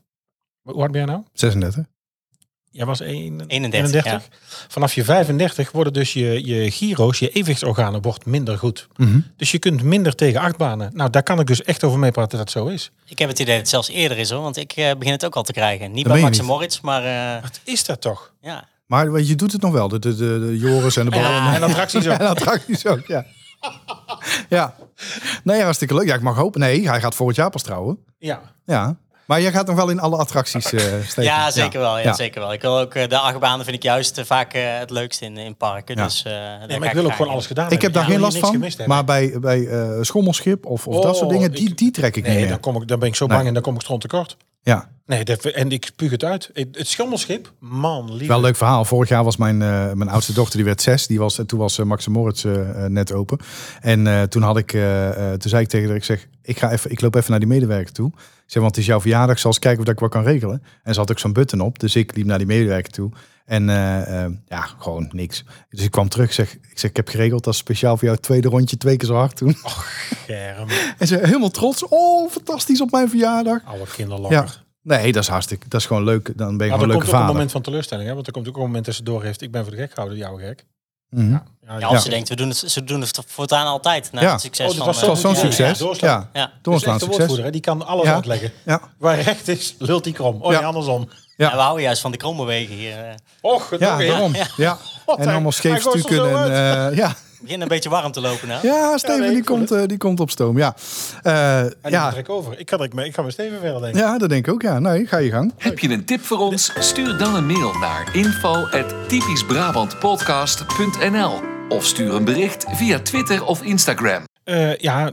Hoe oud ben jij nou? 36. Jij was 31. Ja. Vanaf je 35 worden dus je gyro's, je evenwichtsorganen wordt minder goed. Mm-hmm. Dus je kunt minder tegen achtbanen. Nou, daar kan ik dus echt over meepraten dat het zo is. Ik heb het idee dat het zelfs eerder is, hoor. Want ik begin het ook al te krijgen. Niet bij Max en Moritz, maar... Wat is dat toch? Ja. Maar je doet het nog wel. De Joris en de ballen. Ja. En attracties ook. En attracties ook, ja. Ja. Nee, hartstikke leuk. Ja, ik mag hopen. Nee, hij gaat volgend jaar pas trouwen. Ja. Maar jij gaat nog wel in alle attracties, Steven? Ja, zeker wel. Ja. Ik wil ook de achtbanen vind ik juist vaak het leukst in parken. Ja. Dus, nee, maar ik wil ook gewoon alles gedaan hebben. Ik heb daar geen last van. Maar bij schommelschip of dat soort dingen, die trek ik niet meer. Dan ben ik zo bang en dan kom ik stront tekort. Ja. Nee, en ik spuug het uit. Het schommelschip, man, lief. Wel een leuk verhaal. Vorig jaar was mijn oudste dochter, die werd 6. Toen was Max en Moritz net open. En toen zei ik tegen haar, ik loop even naar die medewerker toe. Ik zei, want het is jouw verjaardag, ik zal eens kijken of ik wat kan regelen. En ze had ook zo'n button op, dus ik liep naar die medewerker toe. En gewoon niks. Dus ik kwam terug, ik heb geregeld dat speciaal voor jou tweede rondje 2 keer zo hard doen. Oh, germ. En ze helemaal trots, fantastisch op mijn verjaardag. Oude kinderlanger. Ja. Nee, dat is hartstikke. Dat is gewoon leuk. Dan ben je gewoon een leuke vader. Er komt ook een moment van teleurstelling, hè? Want er komt ook een moment dat ze doorheeft. Ik ben voor de gek gehouden, jouw gek. Mm-hmm. Als ze denkt, ze doen het voortaan altijd. Nou, het succes was zo'n succes. Doorslaan succes. Hè? Die kan alles uitleggen. Ja. Waar recht is, lult die krom. Oh, andersom. Ja. Ja, we houden juist van de krombewegen hier. Och, daarom. Ja. En allemaal scheef stukken. Het begint een beetje warm te lopen nou. Ja, Steven die komt op stoom. Ja. En die trek over. Ik ga met Steven verder denken. Ja, dat denk ik ook. Ja. Nee, ga je gang. Heb je een tip voor ons? Stuur dan een mail naar info@typischbrabantpodcast.nl of stuur een bericht via Twitter of Instagram. Waar we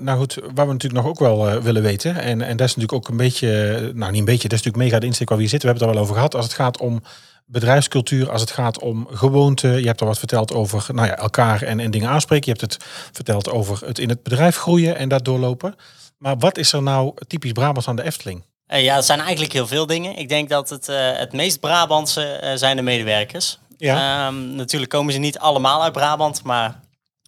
natuurlijk nog ook wel willen weten. En dat is natuurlijk ook een beetje... Nou, niet een beetje. Dat is natuurlijk mega de insteek waar we hier zitten. We hebben het er wel over gehad. Als het gaat om bedrijfscultuur, als het gaat om gewoonte. Je hebt er wat verteld over elkaar en dingen aanspreken. Je hebt het verteld over het in het bedrijf groeien en dat doorlopen. Maar wat is er nou typisch Brabants aan de Efteling? Het zijn eigenlijk heel veel dingen. Ik denk dat het meest Brabantse zijn de medewerkers. Ja. Natuurlijk komen ze niet allemaal uit Brabant, maar...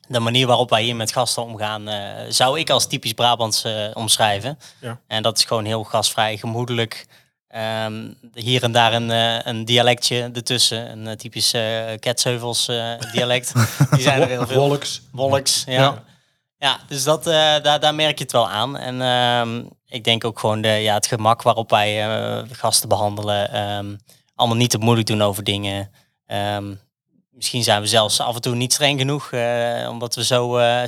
De manier waarop wij hier met gasten omgaan, zou ik als typisch Brabants omschrijven. Ja. En dat is gewoon heel gastvrij, gemoedelijk. Hier en daar een dialectje ertussen. Een typisch Kaatsheuvel's dialect. Die zijn er heel veel. Wolks, ja. Ja, dus dat, daar merk je het wel aan. En ik denk ook gewoon het gemak waarop wij gasten behandelen. Allemaal niet te moeilijk doen over dingen. Misschien zijn we zelfs af en toe niet streng genoeg, omdat we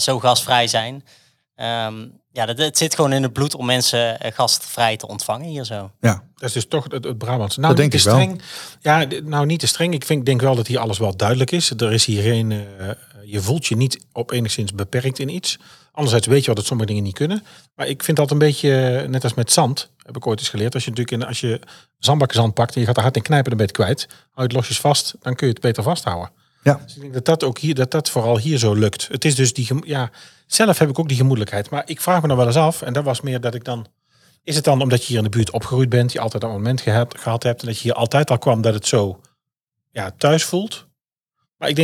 zo gastvrij zijn. Het zit gewoon in het bloed om mensen gastvrij te ontvangen hier zo. Ja, dat is dus toch het Brabants. Nou, dat denk ik wel. Ja, nou niet te streng. Ik denk wel dat hier alles wel duidelijk is. Er is hier geen... je voelt je niet op enigszins beperkt in iets. Anderzijds weet je wel dat sommige dingen niet kunnen. Maar ik vind dat een beetje, net als met zand, heb ik ooit eens geleerd. Als je zandbakzand pakt en je gaat er hard in knijpen, dan ben je het kwijt. Hou het losjes vast, dan kun je het beter vasthouden. Ja. Dus ik denk dat vooral hier zo lukt. Het is dus zelf heb ik ook die gemoedelijkheid. Maar ik vraag me dan wel eens af, en dat was meer dat ik dan... Is het dan omdat je hier in de buurt opgegroeid bent, je altijd een moment gehad hebt en dat je hier altijd al kwam dat het zo thuis voelt? Maar ik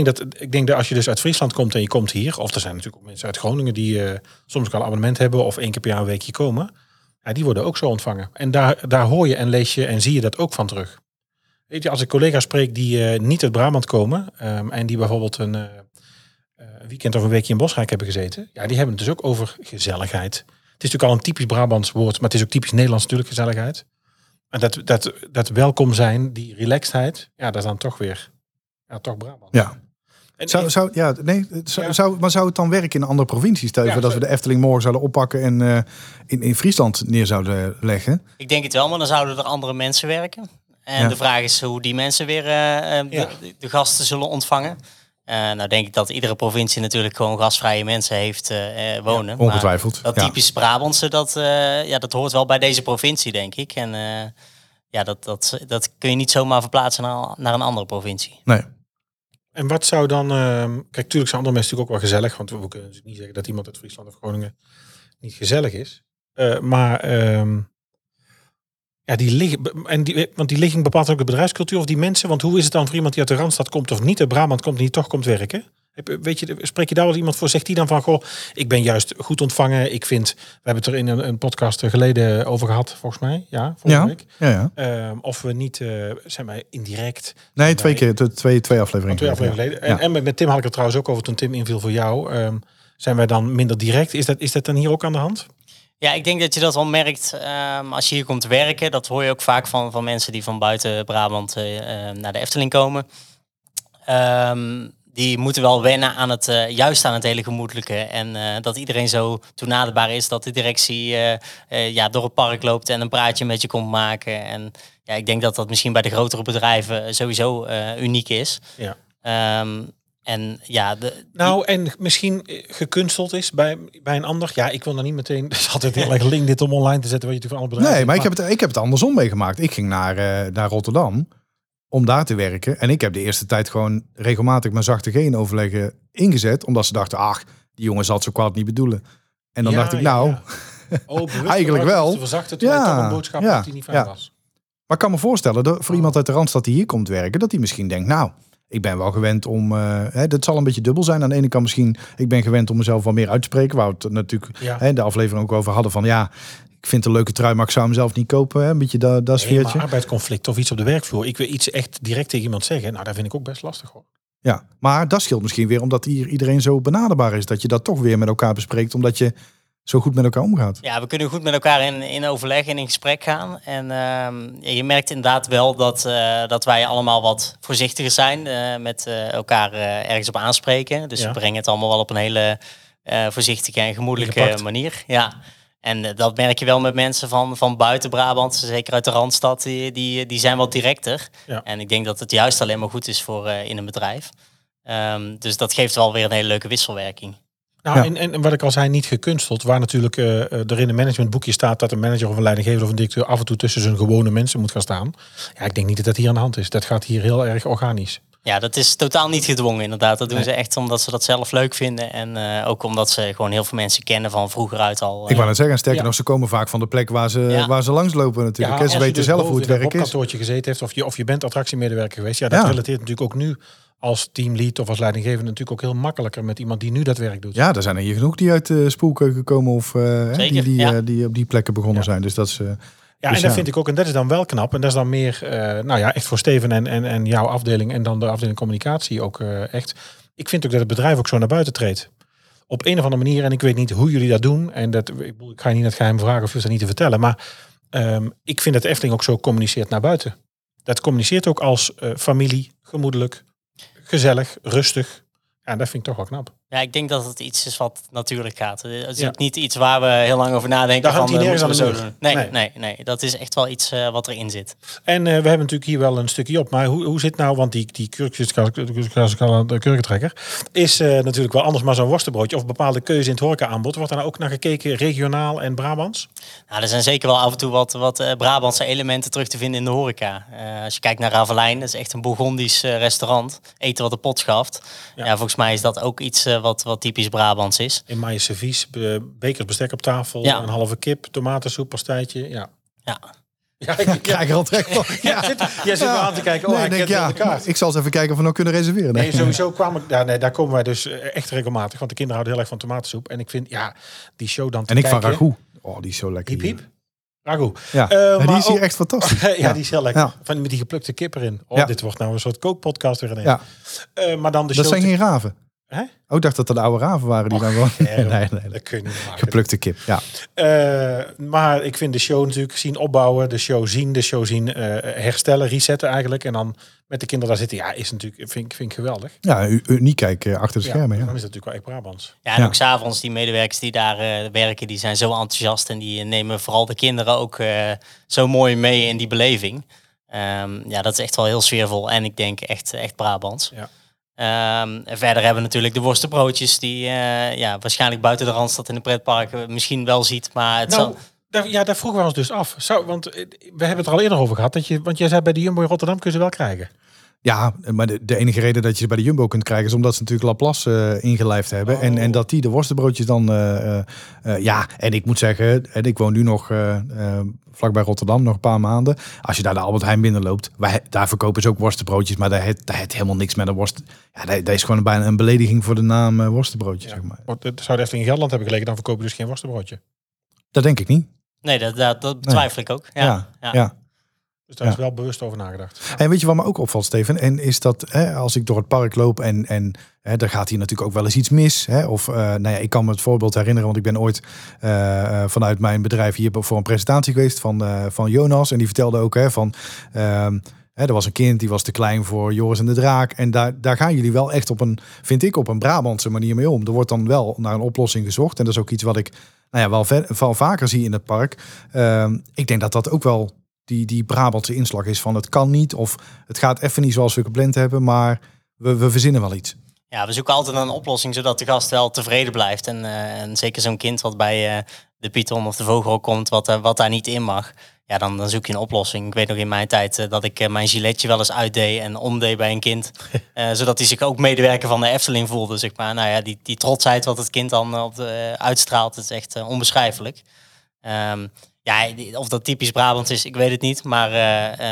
denk dat als je dus uit Friesland komt en je komt hier, of er zijn natuurlijk ook mensen uit Groningen die soms ook al een abonnement hebben of één keer per jaar een weekje komen. Ja, die worden ook zo ontvangen. En daar hoor je en lees je en zie je dat ook van terug. Weet je, als ik collega's spreek die niet uit Brabant komen en die bijvoorbeeld een weekend of een weekje in Bosrijk hebben gezeten, ja, die hebben het dus ook over gezelligheid. Het is natuurlijk al een typisch Brabants woord, maar het is ook typisch Nederlands natuurlijk, gezelligheid. En dat welkom zijn, die relaxedheid, ja, dat is dan toch weer... Ja, toch Brabant. Ja. En zou het dan werken in andere provincies? Stel je voor dat we de Efteling morgen zouden oppakken en in Friesland neer zouden leggen. Ik denk het wel, maar dan zouden er andere mensen werken. En de vraag is hoe die mensen weer de gasten zullen ontvangen. Nou denk ik dat iedere provincie natuurlijk gewoon gastvrije mensen heeft wonen. Ja, ongetwijfeld. Maar dat typisch Brabantse, dat hoort wel bij deze provincie, denk ik. En dat kun je niet zomaar verplaatsen naar een andere provincie. Nee. En wat zou dan... kijk, tuurlijk zijn andere mensen natuurlijk ook wel gezellig. Want we kunnen natuurlijk niet zeggen dat iemand uit Friesland of Groningen niet gezellig is. Want die ligging bepaalt ook de bedrijfscultuur of die mensen. Want hoe is het dan voor iemand die uit de Randstad komt of niet uit Brabant komt en die toch komt werken? Spreek je daar wel iemand voor? Zegt die dan van, goh, ik ben juist goed ontvangen. Ik vind, we hebben het er in een podcast geleden over gehad, volgens mij. Ja, volgende week. Ja, ja. Of we niet, zijn wij indirect? Nee, twee afleveringen. Twee afleveringen geleden. En met Tim had ik het trouwens ook over toen Tim inviel voor jou. Zijn wij dan minder direct? Is dat dan hier ook aan de hand? Ja, ik denk dat je dat wel merkt als je hier komt werken. Dat hoor je ook vaak van mensen die van buiten Brabant naar de Efteling komen. Die moeten wel wennen aan het juist aan het hele gemoedelijke. En dat iedereen zo toenaderbaar is. Dat de directie door het park loopt en een praatje met je komt maken. En ja, ik denk dat dat misschien bij de grotere bedrijven sowieso uniek is. Ja. En misschien gekunsteld is bij een ander. Ja, ik wil dan niet meteen... Het is altijd heel erg link dit om online te zetten. Weet je, van alle bedrijven. Nee, maar ik heb het andersom meegemaakt. Ik ging naar Rotterdam om daar te werken. En ik heb de eerste tijd gewoon regelmatig mijn zachte G overleggen ingezet. Omdat ze dachten, ach, die jongen zal het zo kwaad niet bedoelen. En dan dacht ik, eigenlijk wel. Ze verzachten toen een boodschap dat die niet fijn was. Maar ik kan me voorstellen, voor iemand uit de Randstad die hier komt werken, dat hij misschien denkt, nou, ik ben wel gewend om... dat zal een beetje dubbel zijn. Aan de ene kant misschien... Ik ben gewend om mezelf wat meer uit te spreken. Waar we het natuurlijk de aflevering ook over hadden. Van ja, ik vind een leuke trui, maar ik zou hem zelf niet kopen. Hè? Een beetje dat sfeertje. Maar arbeidsconflict of iets op de werkvloer. Ik wil iets echt direct tegen iemand zeggen. Nou, dat vind ik ook best lastig hoor. Ja, maar dat scheelt misschien weer omdat hier iedereen zo benaderbaar is. Dat je dat toch weer met elkaar bespreekt. Omdat je zo goed met elkaar omgaat. Ja, we kunnen goed met elkaar in overleg en in gesprek gaan. En je merkt inderdaad wel dat wij allemaal wat voorzichtiger zijn met elkaar ergens op aanspreken. Dus we brengen het allemaal wel op een hele voorzichtige en gemoedelijke manier. Ja. En dat merk je wel met mensen van buiten Brabant, zeker uit de Randstad, die zijn wat directer. Ja. En ik denk dat het juist alleen maar goed is voor in een bedrijf. Dus dat geeft wel weer een hele leuke wisselwerking. Nou, ja. En wat ik al zei, niet gekunsteld. Waar natuurlijk er in een managementboekje staat dat een manager of een leidinggever of een directeur af en toe tussen zijn gewone mensen moet gaan staan. Ja, ik denk niet dat dat hier aan de hand is. Dat gaat hier heel erg organisch. Ja, dat is totaal niet gedwongen inderdaad. Dat doen ze echt omdat ze dat zelf leuk vinden. En ook omdat ze gewoon heel veel mensen kennen van vroeger uit al. Ik wou net zeggen, sterker nog, ze komen vaak van de plek waar ze langslopen natuurlijk. Ja, en ze weten zelf hoe het werk is. Als je in een kantoortje gezeten heeft of je bent attractiemedewerker geweest. Ja, dat relateert natuurlijk ook nu als teamlead of als leidinggevende natuurlijk ook heel makkelijker met iemand die nu dat werk doet. Ja, er zijn er hier genoeg die uit de spoelkeuken komen of die op die plekken begonnen zijn. Dus dat is... dat vind ik ook. En dat is dan wel knap. En dat is dan meer, echt voor Steven en jouw afdeling en dan de afdeling communicatie ook echt. Ik vind ook dat het bedrijf ook zo naar buiten treedt. Op een of andere manier. En ik weet niet hoe jullie dat doen. En ik ga je niet het geheim vragen of je dat niet te vertellen. Maar ik vind dat Efteling ook zo communiceert naar buiten. Dat communiceert ook als familie, gemoedelijk, gezellig, rustig. Ja, dat vind ik toch wel knap. Ja, ik denk dat het iets is wat natuurlijk gaat. Het is ook niet iets waar we heel lang over nadenken. Daar hangt niet aan zo doen. Nee. Dat is echt wel iets wat erin zit. En we hebben natuurlijk hier wel een stukje op. Maar hoe zit nou, want die kurkentrekker is natuurlijk wel anders, maar zo'n worstenbroodje of bepaalde keuze in het horecaaanbod. Wordt daar nou ook naar gekeken regionaal en Brabants? Nou, er zijn zeker wel af en toe wat Brabantse elementen terug te vinden in de horeca. Als je kijkt naar Raveleijn, dat is echt een Bourgondisch restaurant. Eten wat de pot schaft. Ja, volgens mij is dat ook iets wat typisch Brabants is. In maïs servies, bekers bestek op tafel, een halve kip, tomatensoep, pastijtje. Ja. Ja, ik krijg er al trek van. Jij zit me aan te kijken. Oh, nee, hij kent de kaart. Ik zal eens even kijken of we nog kunnen reserveren. Nee, sowieso kwam ik daar. Nee, daar komen wij dus echt regelmatig. Want de kinderen houden heel erg van tomatensoep. En ik vind, ja, die show dan te kijken. En ik van ragout. Oh, die is zo lekker. Piep. Ragout. Ja. Maar die is hier echt fantastisch. Ja, die is heel lekker. Ja. Van, met die geplukte kip erin. Oh, ja. Dit wordt nou een soort kookpodcast weer. Ja. Maar dan de show. Dat zijn geen raven. Hè? Oh, ik dacht dat de oude raven waren die dan gewoon... Nee. Dat kun je niet maken. Geplukte kip, ja. Maar ik vind de show natuurlijk zien opbouwen, de show zien herstellen, resetten eigenlijk. En dan met de kinderen daar zitten, ja, is natuurlijk, vind ik geweldig. Ja, uniek kijken achter de schermen. Ja, dan is dat natuurlijk wel echt Brabants. Ja, en ook s'avonds, die medewerkers die daar werken, die zijn zo enthousiast. En die nemen vooral de kinderen ook zo mooi mee in die beleving. Ja, dat is echt wel heel sfeervol. En ik denk echt Brabants. Ja. En verder hebben we natuurlijk de worstenbroodjes die waarschijnlijk buiten de Randstad in de pretparken misschien wel ziet, maar het zal... daar vroegen we ons dus af. Want we hebben het er al eerder over gehad, want jij zei bij de Jumbo in Rotterdam kun je ze wel krijgen. Ja, maar de enige reden dat je ze bij de Jumbo kunt krijgen... is omdat ze natuurlijk Laplace ingelijfd hebben. Oh. En dat die de worstenbroodjes dan... en ik moet zeggen, ik woon nu nog vlakbij Rotterdam, nog een paar maanden. Als je daar de Albert Heijn binnenloopt... daar verkopen ze ook worstenbroodjes, maar daar heeft helemaal niks met een worst. Ja, dat is gewoon bijna een belediging voor de naam worstenbroodje, zeg maar. Zou de Efteling in Gelderland hebben gelegen, dan verkopen ze dus geen worstenbroodje? Dat denk ik niet. Nee, dat betwijfel ik ook. Ja. Dus daar is wel bewust over nagedacht. En weet je wat me ook opvalt, Steven? En is dat als ik door het park loop en er gaat hier natuurlijk ook wel eens iets mis. Hè? Of ik kan me het voorbeeld herinneren, want ik ben ooit vanuit mijn bedrijf hier voor een presentatie geweest van Jonas. En die vertelde ook er was een kind, die was te klein voor Joris en de Draak. En daar gaan jullie wel echt op een Brabantse manier mee om. Er wordt dan wel naar een oplossing gezocht. En dat is ook iets wat ik wel vaker zie in het park. Ik denk dat ook wel... Die Brabantse inslag is van het kan niet of het gaat even niet zoals we gepland hebben, maar we verzinnen wel iets. Ja, we zoeken altijd een oplossing zodat de gast wel tevreden blijft. En zeker zo'n kind wat bij de Python of de Vogelrok komt, wat daar niet in mag. Ja, dan zoek je een oplossing. Ik weet nog in mijn tijd dat ik mijn giletje wel eens uitdeed en omdeed bij een kind. Zodat hij zich ook medewerker van de Efteling voelde, zeg maar. Nou ja, die trotsheid wat het kind dan uitstraalt, dat is echt onbeschrijfelijk. Ja, of dat typisch Brabants is, ik weet het niet. Maar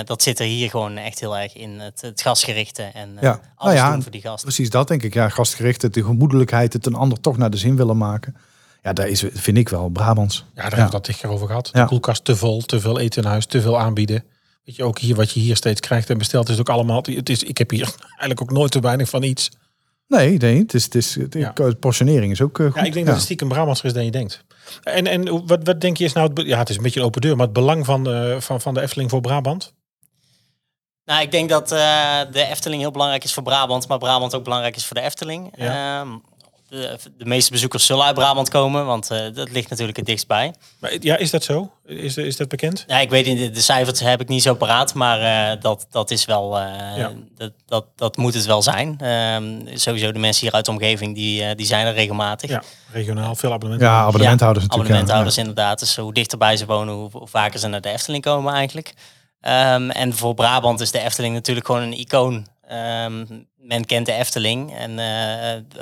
dat zit er hier gewoon echt heel erg in. Het gastgerichte en alles doen voor die gasten. Precies dat, denk ik. Ja, gastgerichte, de gemoedelijkheid, het een ander toch naar de zin willen maken. Ja, daar is, vind ik wel, Brabants. Ja, daar hebben we dat dichter over gehad. De koelkast te vol, te veel eten in huis, te veel aanbieden. Weet je, ook hier wat je hier steeds krijgt en bestelt is ook allemaal... Ik heb hier eigenlijk ook nooit te weinig van iets. Nee, het is portionering is ook goed. Ja, ik denk dat het stiekem Brabantser is dan je denkt. En wat denk je is nou... het is een beetje een open deur, maar het belang van de Efteling voor Brabant? Nou, ik denk dat de Efteling heel belangrijk is voor Brabant, maar Brabant ook belangrijk is voor de Efteling. Ja. De meeste bezoekers zullen uit Brabant komen, want dat ligt natuurlijk het dichtst bij. Maar, ja, is dat zo? Is dat bekend? Ja, ik weet niet, de cijfers heb ik niet zo paraat, maar dat is wel... Dat moet het wel zijn. Sowieso de mensen hier uit de omgeving, die zijn er regelmatig. Ja, regionaal, veel abonnementhouders. Ja, abonnementhouders natuurlijk. Abonnementhouders inderdaad. Dus hoe dichterbij ze wonen, hoe vaker ze naar de Efteling komen eigenlijk. En voor Brabant is de Efteling natuurlijk gewoon een icoon. Men kent de Efteling en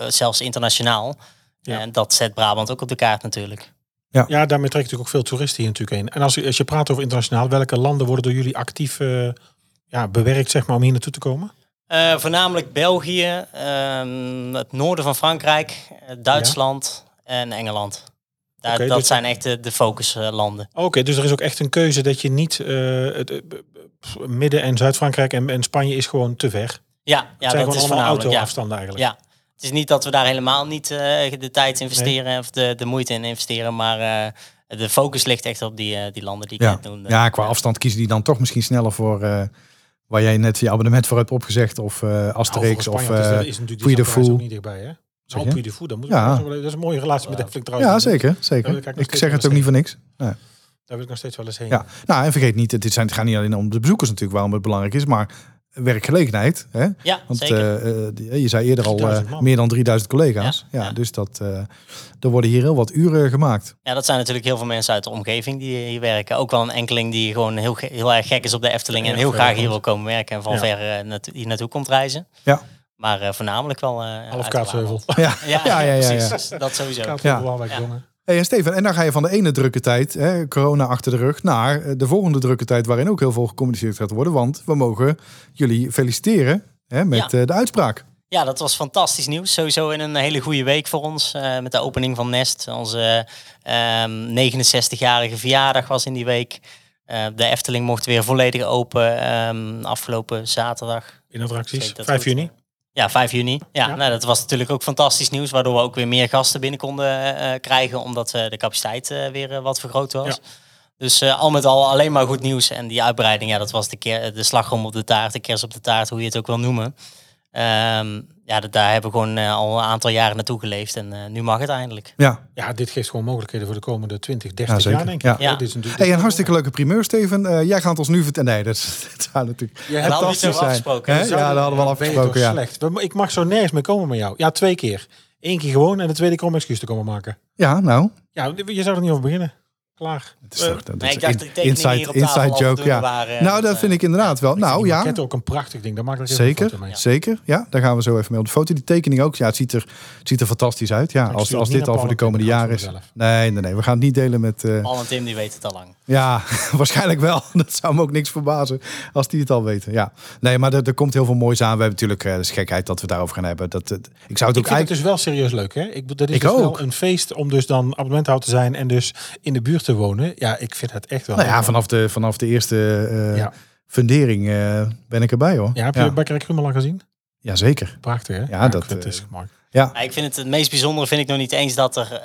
zelfs internationaal. Ja. En dat zet Brabant ook op de kaart natuurlijk. Ja, daarmee trekt natuurlijk ook veel toeristen hier natuurlijk heen. En als je praat over internationaal, welke landen worden door jullie actief bewerkt zeg maar, om hier naartoe te komen? Voornamelijk België, het noorden van Frankrijk, Duitsland en Engeland. Dat zijn echt de focuslanden. Oké, dus er is ook echt een keuze dat je niet... Midden- en Zuid-Frankrijk en Spanje is gewoon te ver. Ja, dat is allemaal auto-afstanden eigenlijk. Ja. Het is niet dat we daar helemaal niet de tijd investeren of de moeite in investeren, maar... de focus ligt echt op die landen die ik net noemde. Ja, qua afstand kiezen die dan toch misschien sneller voor... waar jij net je abonnement voor hebt opgezegd, of Asterix, of Puy de Fou. Niet dichtbij, hè? Zo Puy de Fou, dat is een mooie relatie met de Efteling trouwens. Ja, zeker. Ik zeg het ook niet voor niks. Nee. Daar wil ik nog steeds wel eens heen. Ja. Nou, en vergeet niet, het gaat niet alleen om de bezoekers natuurlijk, waarom het belangrijk is, maar werkgelegenheid. Hè? Ja, want zeker. Je zei eerder al meer dan 3000 collega's. Ja. Dus er worden hier heel wat uren gemaakt. Ja, dat zijn natuurlijk heel veel mensen uit de omgeving die hier werken. Ook wel een enkeling die gewoon heel erg gek is op de Efteling en heel graag hier wil komen werken en van ver hier naartoe komt reizen. Ja. Maar voornamelijk wel... half Kaatsheuvel. Ja, precies. Dat sowieso. Kaatsheuvel, belangrijk jongen. Hey, en Steven, en dan ga je van de ene drukke tijd, hè, corona achter de rug, naar de volgende drukke tijd waarin ook heel veel gecommuniceerd gaat worden. Want we mogen jullie feliciteren, hè, met de uitspraak. Ja, dat was fantastisch nieuws. Sowieso in een hele goede week voor ons. Met de opening van Nest. Onze 69-jarige verjaardag was in die week. De Efteling mocht weer volledig open afgelopen zaterdag. In attracties, 5 juni. Ja, 5 juni. Ja. Nou, dat was natuurlijk ook fantastisch nieuws. Waardoor we ook weer meer gasten binnen konden krijgen. Omdat de capaciteit weer wat vergroot was. Ja. Dus al met al alleen maar goed nieuws. En die uitbreiding, ja, dat was de slagroom op de taart. De kers op de taart, hoe je het ook wil noemen. Daar hebben we gewoon al een aantal jaren naartoe geleefd. En nu mag het eindelijk. Ja, ja, dit geeft gewoon mogelijkheden voor de komende 20, 30 jaar, denk ik. Ja. Ja. Dit is een hartstikke leuke primeur, Steven. Jij gaat ons nu vertellen. Nee, dat zou natuurlijk fantastisch zijn. Ja, dat hadden we al afgesproken. Ja. Slecht. Ik mag zo nergens mee komen met jou. Ja, 2 keer. 1 keer gewoon en de tweede keer om excuus te komen maken. Ja, nou. Ja, je zou er niet over beginnen. Klaar. Het is toch, dat ik dacht dat de tekeningen hier op tafel joke, ja. Waren, nou, dat vind ik inderdaad wel. Ik nou, ja. Het is ook een prachtig ding. Daar maak ik zeker een foto mee. Zeker. Ja, daar gaan we zo even mee op de foto. Die tekening ook. Ja, het ziet er fantastisch uit. Ja, als dit al voor de komende jaren is. Nee. We gaan het niet delen met... Paul en Tim, die weten het al lang. Ja, waarschijnlijk wel. Dat zou me ook niks verbazen als die het al weten. Ja. Nee, maar er komt heel veel moois aan. We hebben natuurlijk de gekheid dat we daarover gaan hebben. Ik zou het ook eigenlijk... vind het dus wel serieus leuk, hè? Dat is dus wel een feest om dus dan abonnementhouder te zijn en dus in de buurt te wonen. Ja, ik vind het echt wel... Nou ja, vanaf de eerste fundering ben ik erbij, hoor. Ja, heb je Bakkerij Krummel al gezien? Jazeker. Prachtig, hè? Ja, dat is gemakkelijk. Ja. Ja, ik vind het meest bijzondere vind ik nog niet eens dat er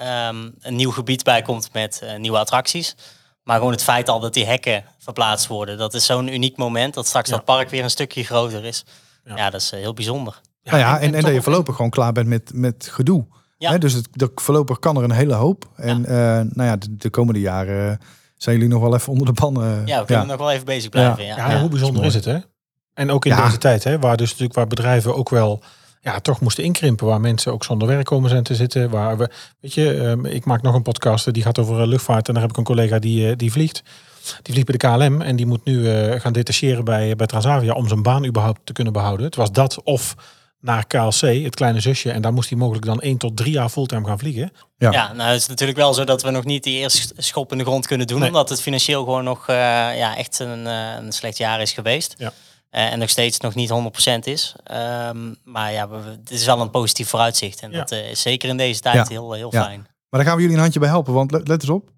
een nieuw gebied bij komt met nieuwe attracties. Maar gewoon het feit al dat die hekken verplaatst worden. Dat is zo'n uniek moment dat straks dat park weer een stukje groter is. Ja, dat is heel bijzonder. Ja, nou ja, en dat je voorlopig gewoon klaar bent met gedoe. Ja. He, dus voorlopig kan er een hele hoop. En de komende jaren zijn jullie nog wel even onder de pannen. Ja, we kunnen nog wel even bezig blijven. Ja. Ja. Ja, hoe bijzonder is het, hè? En ook in deze tijd, hè, waar bedrijven ook wel toch moesten inkrimpen. Waar mensen ook zonder werk komen zijn te zitten. Waar we, ik maak nog een podcast die gaat over luchtvaart. En daar heb ik een collega die vliegt. Die vliegt bij de KLM en die moet nu gaan detacheren bij Transavia om zijn baan überhaupt te kunnen behouden. Het was dat of... naar KLC, het kleine zusje. En daar moest hij mogelijk dan 1 tot 3 jaar fulltime gaan vliegen. Ja, nou het is natuurlijk wel zo dat we nog niet die eerste schop in de grond kunnen doen. Nee. Omdat het financieel gewoon nog echt een slecht jaar is geweest. Ja. En nog steeds nog niet 100% is. Het is wel een positief vooruitzicht. En dat is zeker in deze tijd heel fijn. Maar daar gaan we jullie een handje bij helpen, want let eens op.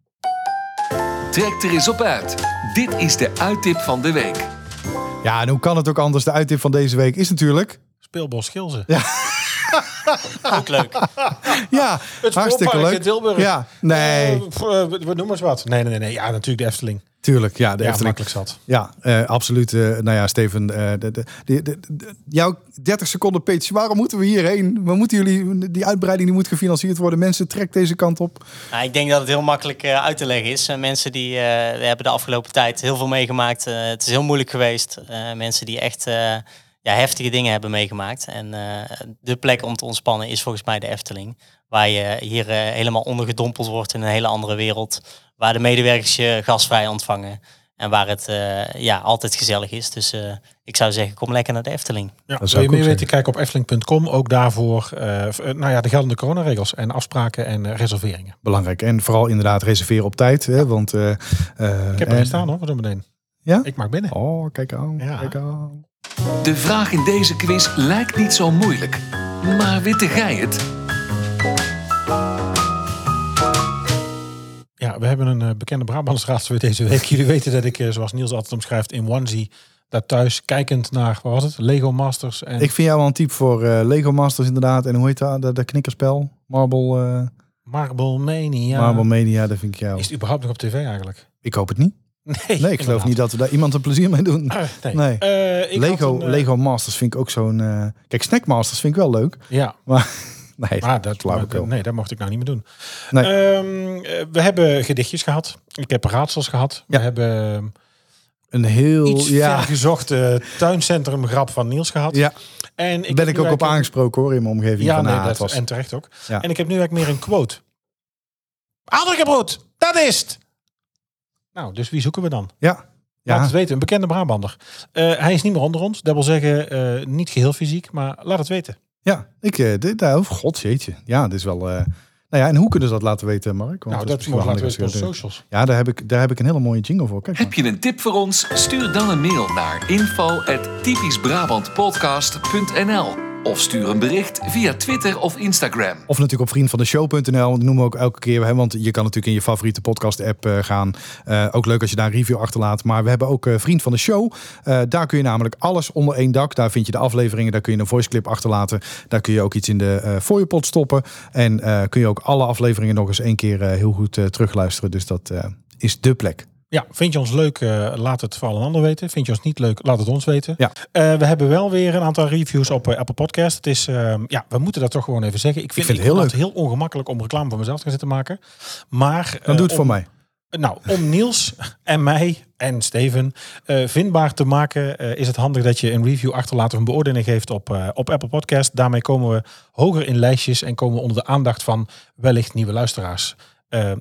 Trek er eens op uit. Dit is de uittip van de week. Ja, en hoe kan het ook anders? De uittip van deze week is natuurlijk... Speelbos Gilze. Ja. Ook leuk. Ja, het hartstikke leuk. In Tilburg. Ja, nee. We noemen eens wat. Nee. Ja, natuurlijk de Efteling. Tuurlijk, ja, de Efteling. Makkelijk zat. Ja, absoluut. Steven, jouw 30 seconden pitch. Waarom moeten we hierheen? We moeten jullie, die uitbreiding die moet gefinancierd worden. Mensen, trek deze kant op. Nou, ik denk dat het heel makkelijk uit te leggen is. Mensen die hebben de afgelopen tijd heel veel meegemaakt. Het is heel moeilijk geweest. Mensen die echt... heftige dingen hebben meegemaakt. En de plek om te ontspannen is volgens mij de Efteling. Waar je hier helemaal ondergedompeld wordt in een hele andere wereld. Waar de medewerkers je gastvrij ontvangen. En waar het altijd gezellig is. Dus ik zou zeggen, kom lekker naar de Efteling. Ja, wil je meer weten, kijk op efteling.com. Ook daarvoor de geldende coronaregels en afspraken en reserveringen. Belangrijk. En vooral inderdaad reserveren op tijd. Hè, want, ik heb er staan, hoor. Wat doen we dan? Ja? Ik mag binnen. Oh, kijk aan. Ja. Kijk aan. De vraag in deze quiz lijkt niet zo moeilijk, maar witte gij het? Ja, we hebben een bekende Brabantsraad weer deze week. Jullie weten dat ik, zoals Niels altijd omschrijft, in onesie daar thuis kijkend naar, wat was het? Lego Masters. En... Ik vind jou wel een type voor Lego Masters inderdaad. En hoe heet dat knikkerspel? Marble Mania. Marble Mania, dat vind ik jou. Is het überhaupt nog op tv eigenlijk? Ik hoop het niet. Nee, ik geloof niet dat we daar iemand een plezier mee doen. Nee. Lego Masters vind ik ook zo'n... Kijk, Snack Masters vind ik wel leuk. Ja. Maar, dat mocht ik nou niet meer doen. Nee. We hebben gedichtjes gehad. Ik heb raadsels gehad. Ja. We hebben een heel vergezochte tuincentrumgrap van Niels gehad. Ja. En daar ben ik ook op aangesproken, hoor, in mijn omgeving. Ja, en terecht ook. Ja. En ik heb nu eigenlijk meer een quote. Brood, dat is het! Nou, dus wie zoeken we dan? Ja. Laat het weten. Een bekende Brabander. Hij is niet meer onder ons. Dat wil zeggen, niet geheel fysiek, maar laat het weten. Ja, ik... God, jeetje. Ja, dit is wel... Nou ja, en hoe kunnen ze dat laten weten, Mark? Want nou, dat is laten weten op socials. Ja, daar heb ik een hele mooie jingle voor. Kijk maar. Heb je een tip voor ons? Stuur dan een mail naar info@typischbrabantpodcast.nl of stuur een bericht via Twitter of Instagram. Of natuurlijk op vriendvandeshow.nl. Dat noemen we ook elke keer. Hè? Want je kan natuurlijk in je favoriete podcast-app gaan. Ook leuk als je daar een review achterlaat. Maar we hebben ook Vriend van de Show. Daar kun je namelijk alles onder één dak. Daar vind je de afleveringen. Daar kun je een voiceclip achterlaten. Daar kun je ook iets in de voor je pot stoppen. En kun je ook alle afleveringen nog eens één keer heel goed terugluisteren. Dus dat is de plek. Ja, vind je ons leuk, laat het vooral een ander weten. Vind je ons niet leuk, laat het ons weten. Ja. We hebben wel weer een aantal reviews op Apple Podcast. Het is, ja, we moeten dat toch gewoon even zeggen. Ik vind het heel ongemakkelijk om reclame voor mezelf te gaan zitten maken. Maar dan doe het voor mij. Nou, om Niels en mij en Steven vindbaar te maken, is het handig dat je een review achterlaat of een beoordeling geeft op Apple Podcast. Daarmee komen we hoger in lijstjes en komen we onder de aandacht van wellicht nieuwe luisteraars.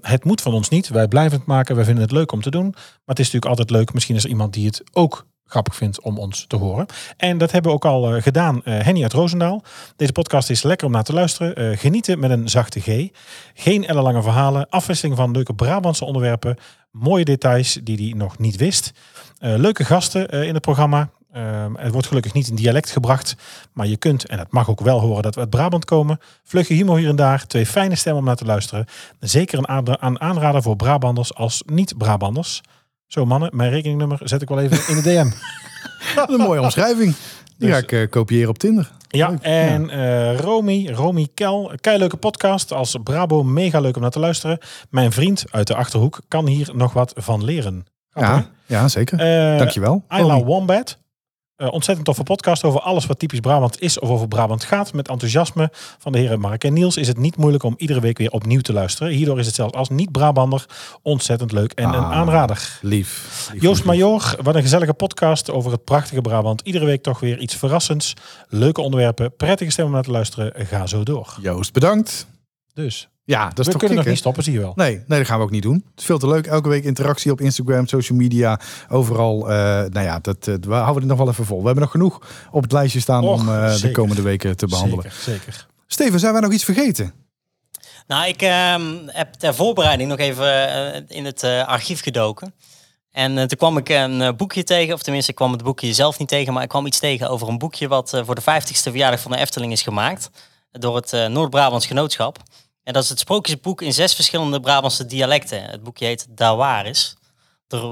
Het moet van ons niet. Wij blijven het maken. Wij vinden het leuk om te doen. Maar het is natuurlijk altijd leuk. Misschien is er iemand die het ook grappig vindt om ons te horen. En dat hebben we ook al gedaan. Henny uit Roosendaal. Deze podcast is lekker om naar te luisteren. Genieten met een zachte G. Geen ellenlange verhalen. Afwisseling van leuke Brabantse onderwerpen. Mooie details die hij nog niet wist. Leuke gasten in het programma. Het wordt gelukkig niet in dialect gebracht. Maar je kunt, en dat mag ook wel horen, dat we uit Brabant komen. Vlugge humor hier en daar. 2 fijne stemmen om naar te luisteren. Zeker een aanrader voor Brabanders als niet-Brabanders. Zo mannen, mijn rekeningnummer zet ik wel even in de DM. Een mooie omschrijving. Die ga ik kopiëren op Tinder. Ja, leuk. En Romy Kel. Keileuke podcast. Als Brabo mega leuk om naar te luisteren. Mijn vriend uit de Achterhoek kan hier nog wat van leren. Grappig, ja, zeker. Dankjewel. Ayla Wombat. Ontzettend toffe podcast over alles wat typisch Brabant is of over Brabant gaat. Met enthousiasme van de heren Mark en Niels is het niet moeilijk om iedere week weer opnieuw te luisteren. Hierdoor is het zelfs als niet-Brabander ontzettend leuk en een aanrader. Lief. Joost Major, wat een gezellige podcast over het prachtige Brabant. Iedere week toch weer iets verrassends. Leuke onderwerpen, prettige stem om naar te luisteren. Ga zo door. Joost, bedankt. Dus... Ja, dat is we toch kunnen nog niet stoppen, zie je wel. Nee, dat gaan we ook niet doen. Het is veel te leuk. Elke week interactie op Instagram, social media, overal. Nou ja, we houden het nog wel even vol. We hebben nog genoeg op het lijstje staan om de komende weken te behandelen. Zeker. Steven, zijn wij nog iets vergeten? Nou, ik heb ter voorbereiding nog even in het archief gedoken. En toen kwam ik een boekje tegen. Of tenminste, ik kwam het boekje zelf niet tegen. Maar ik kwam iets tegen over een boekje wat voor de 50ste verjaardag van de Efteling is gemaakt. Door het Noord-Brabants Genootschap. En dat is het sprookjesboek in 6 verschillende Brabantse dialecten. Het boekje heet D'Awaris.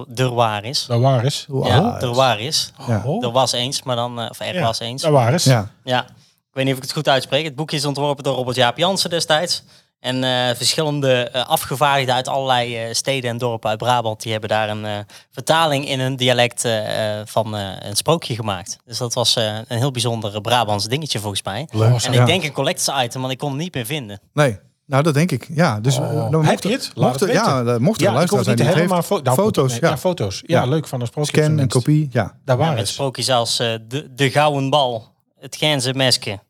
D'Awaris. D'Awaris. Ja, D'Awaris. Er was eens, maar dan... Of er was eens. D'Awaris. Ja. Ik weet niet of ik het goed uitspreek. Het boekje is ontworpen door Robert Jaap Jansen destijds. En verschillende afgevaardigden uit allerlei steden en dorpen uit Brabant... die hebben daar een vertaling in een dialect van een sprookje gemaakt. Dus dat was een heel bijzonder Brabants dingetje volgens mij. Leuk. En ik denk een collectors item, want ik kon het niet meer vinden. Nee. Nou, dat denk ik. Ja, dus heb je het? Mocht er luisteraars zijn die het heeft. Foto's. Foto's. Ja, leuk van een sprookje. Scan en kopie. Ja. Daar waren het sprookjes als de gouden bal, het geense mesken,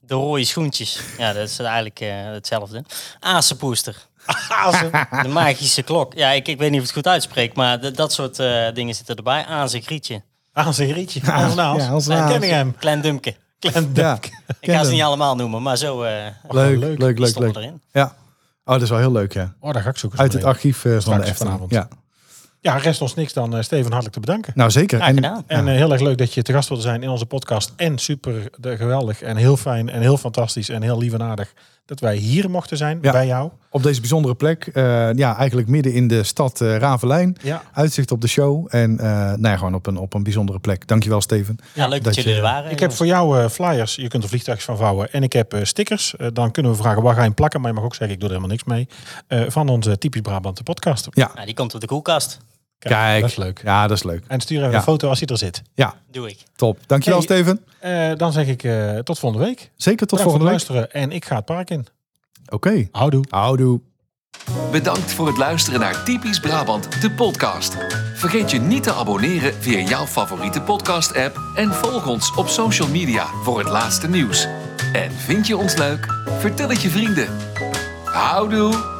de rode schoentjes. Ja, dat is eigenlijk hetzelfde. Azenpoester. De magische klok. Ja, ik weet niet of het goed uitspreek, maar dat soort dingen zitten erbij. Azengrietje. Azengrietje. Azengrietje. Klein dumpke. Ik ga ze niet allemaal noemen, maar zo leuk stonden we erin. Ja. Oh, dat is wel heel leuk, ja. Oh, daar ga ik zoeken. Uit het archief van de Efteling. Vanavond. Ja, rest ons niks dan Steven hartelijk te bedanken. Nou, zeker. En heel erg leuk dat je te gast wilde zijn in onze podcast. En super geweldig en heel fijn en heel fantastisch en heel lief en aardig... dat wij hier mochten zijn, bij jou. Op deze bijzondere plek. Eigenlijk midden in de stad Raveleijn. Ja. Uitzicht op de show. En gewoon op een bijzondere plek. Dankjewel, Steven. Ja, leuk dat jullie er waren. Ik heb voor jou flyers. Je kunt er vliegtuigjes van vouwen. En ik heb stickers. Dan kunnen we vragen, waar ga je hem plakken? Maar je mag ook zeggen, ik doe er helemaal niks mee. Van onze typisch Brabantse podcast. Ja. Die komt op de koelkast. Kijk, dat is leuk. Ja, dat is leuk. En stuur even een foto als hij er zit. Ja, doe ik. Top. Dankjewel, Steven. Dan zeg ik tot volgende week. Zeker tot volgende week. Luisteren en ik ga het park in. Oké. Houdoe. Bedankt voor het luisteren naar Typisch Brabant, de podcast. Vergeet je niet te abonneren via jouw favoriete podcast-app. En volg ons op social media voor het laatste nieuws. En vind je ons leuk? Vertel het je vrienden. Houdoe.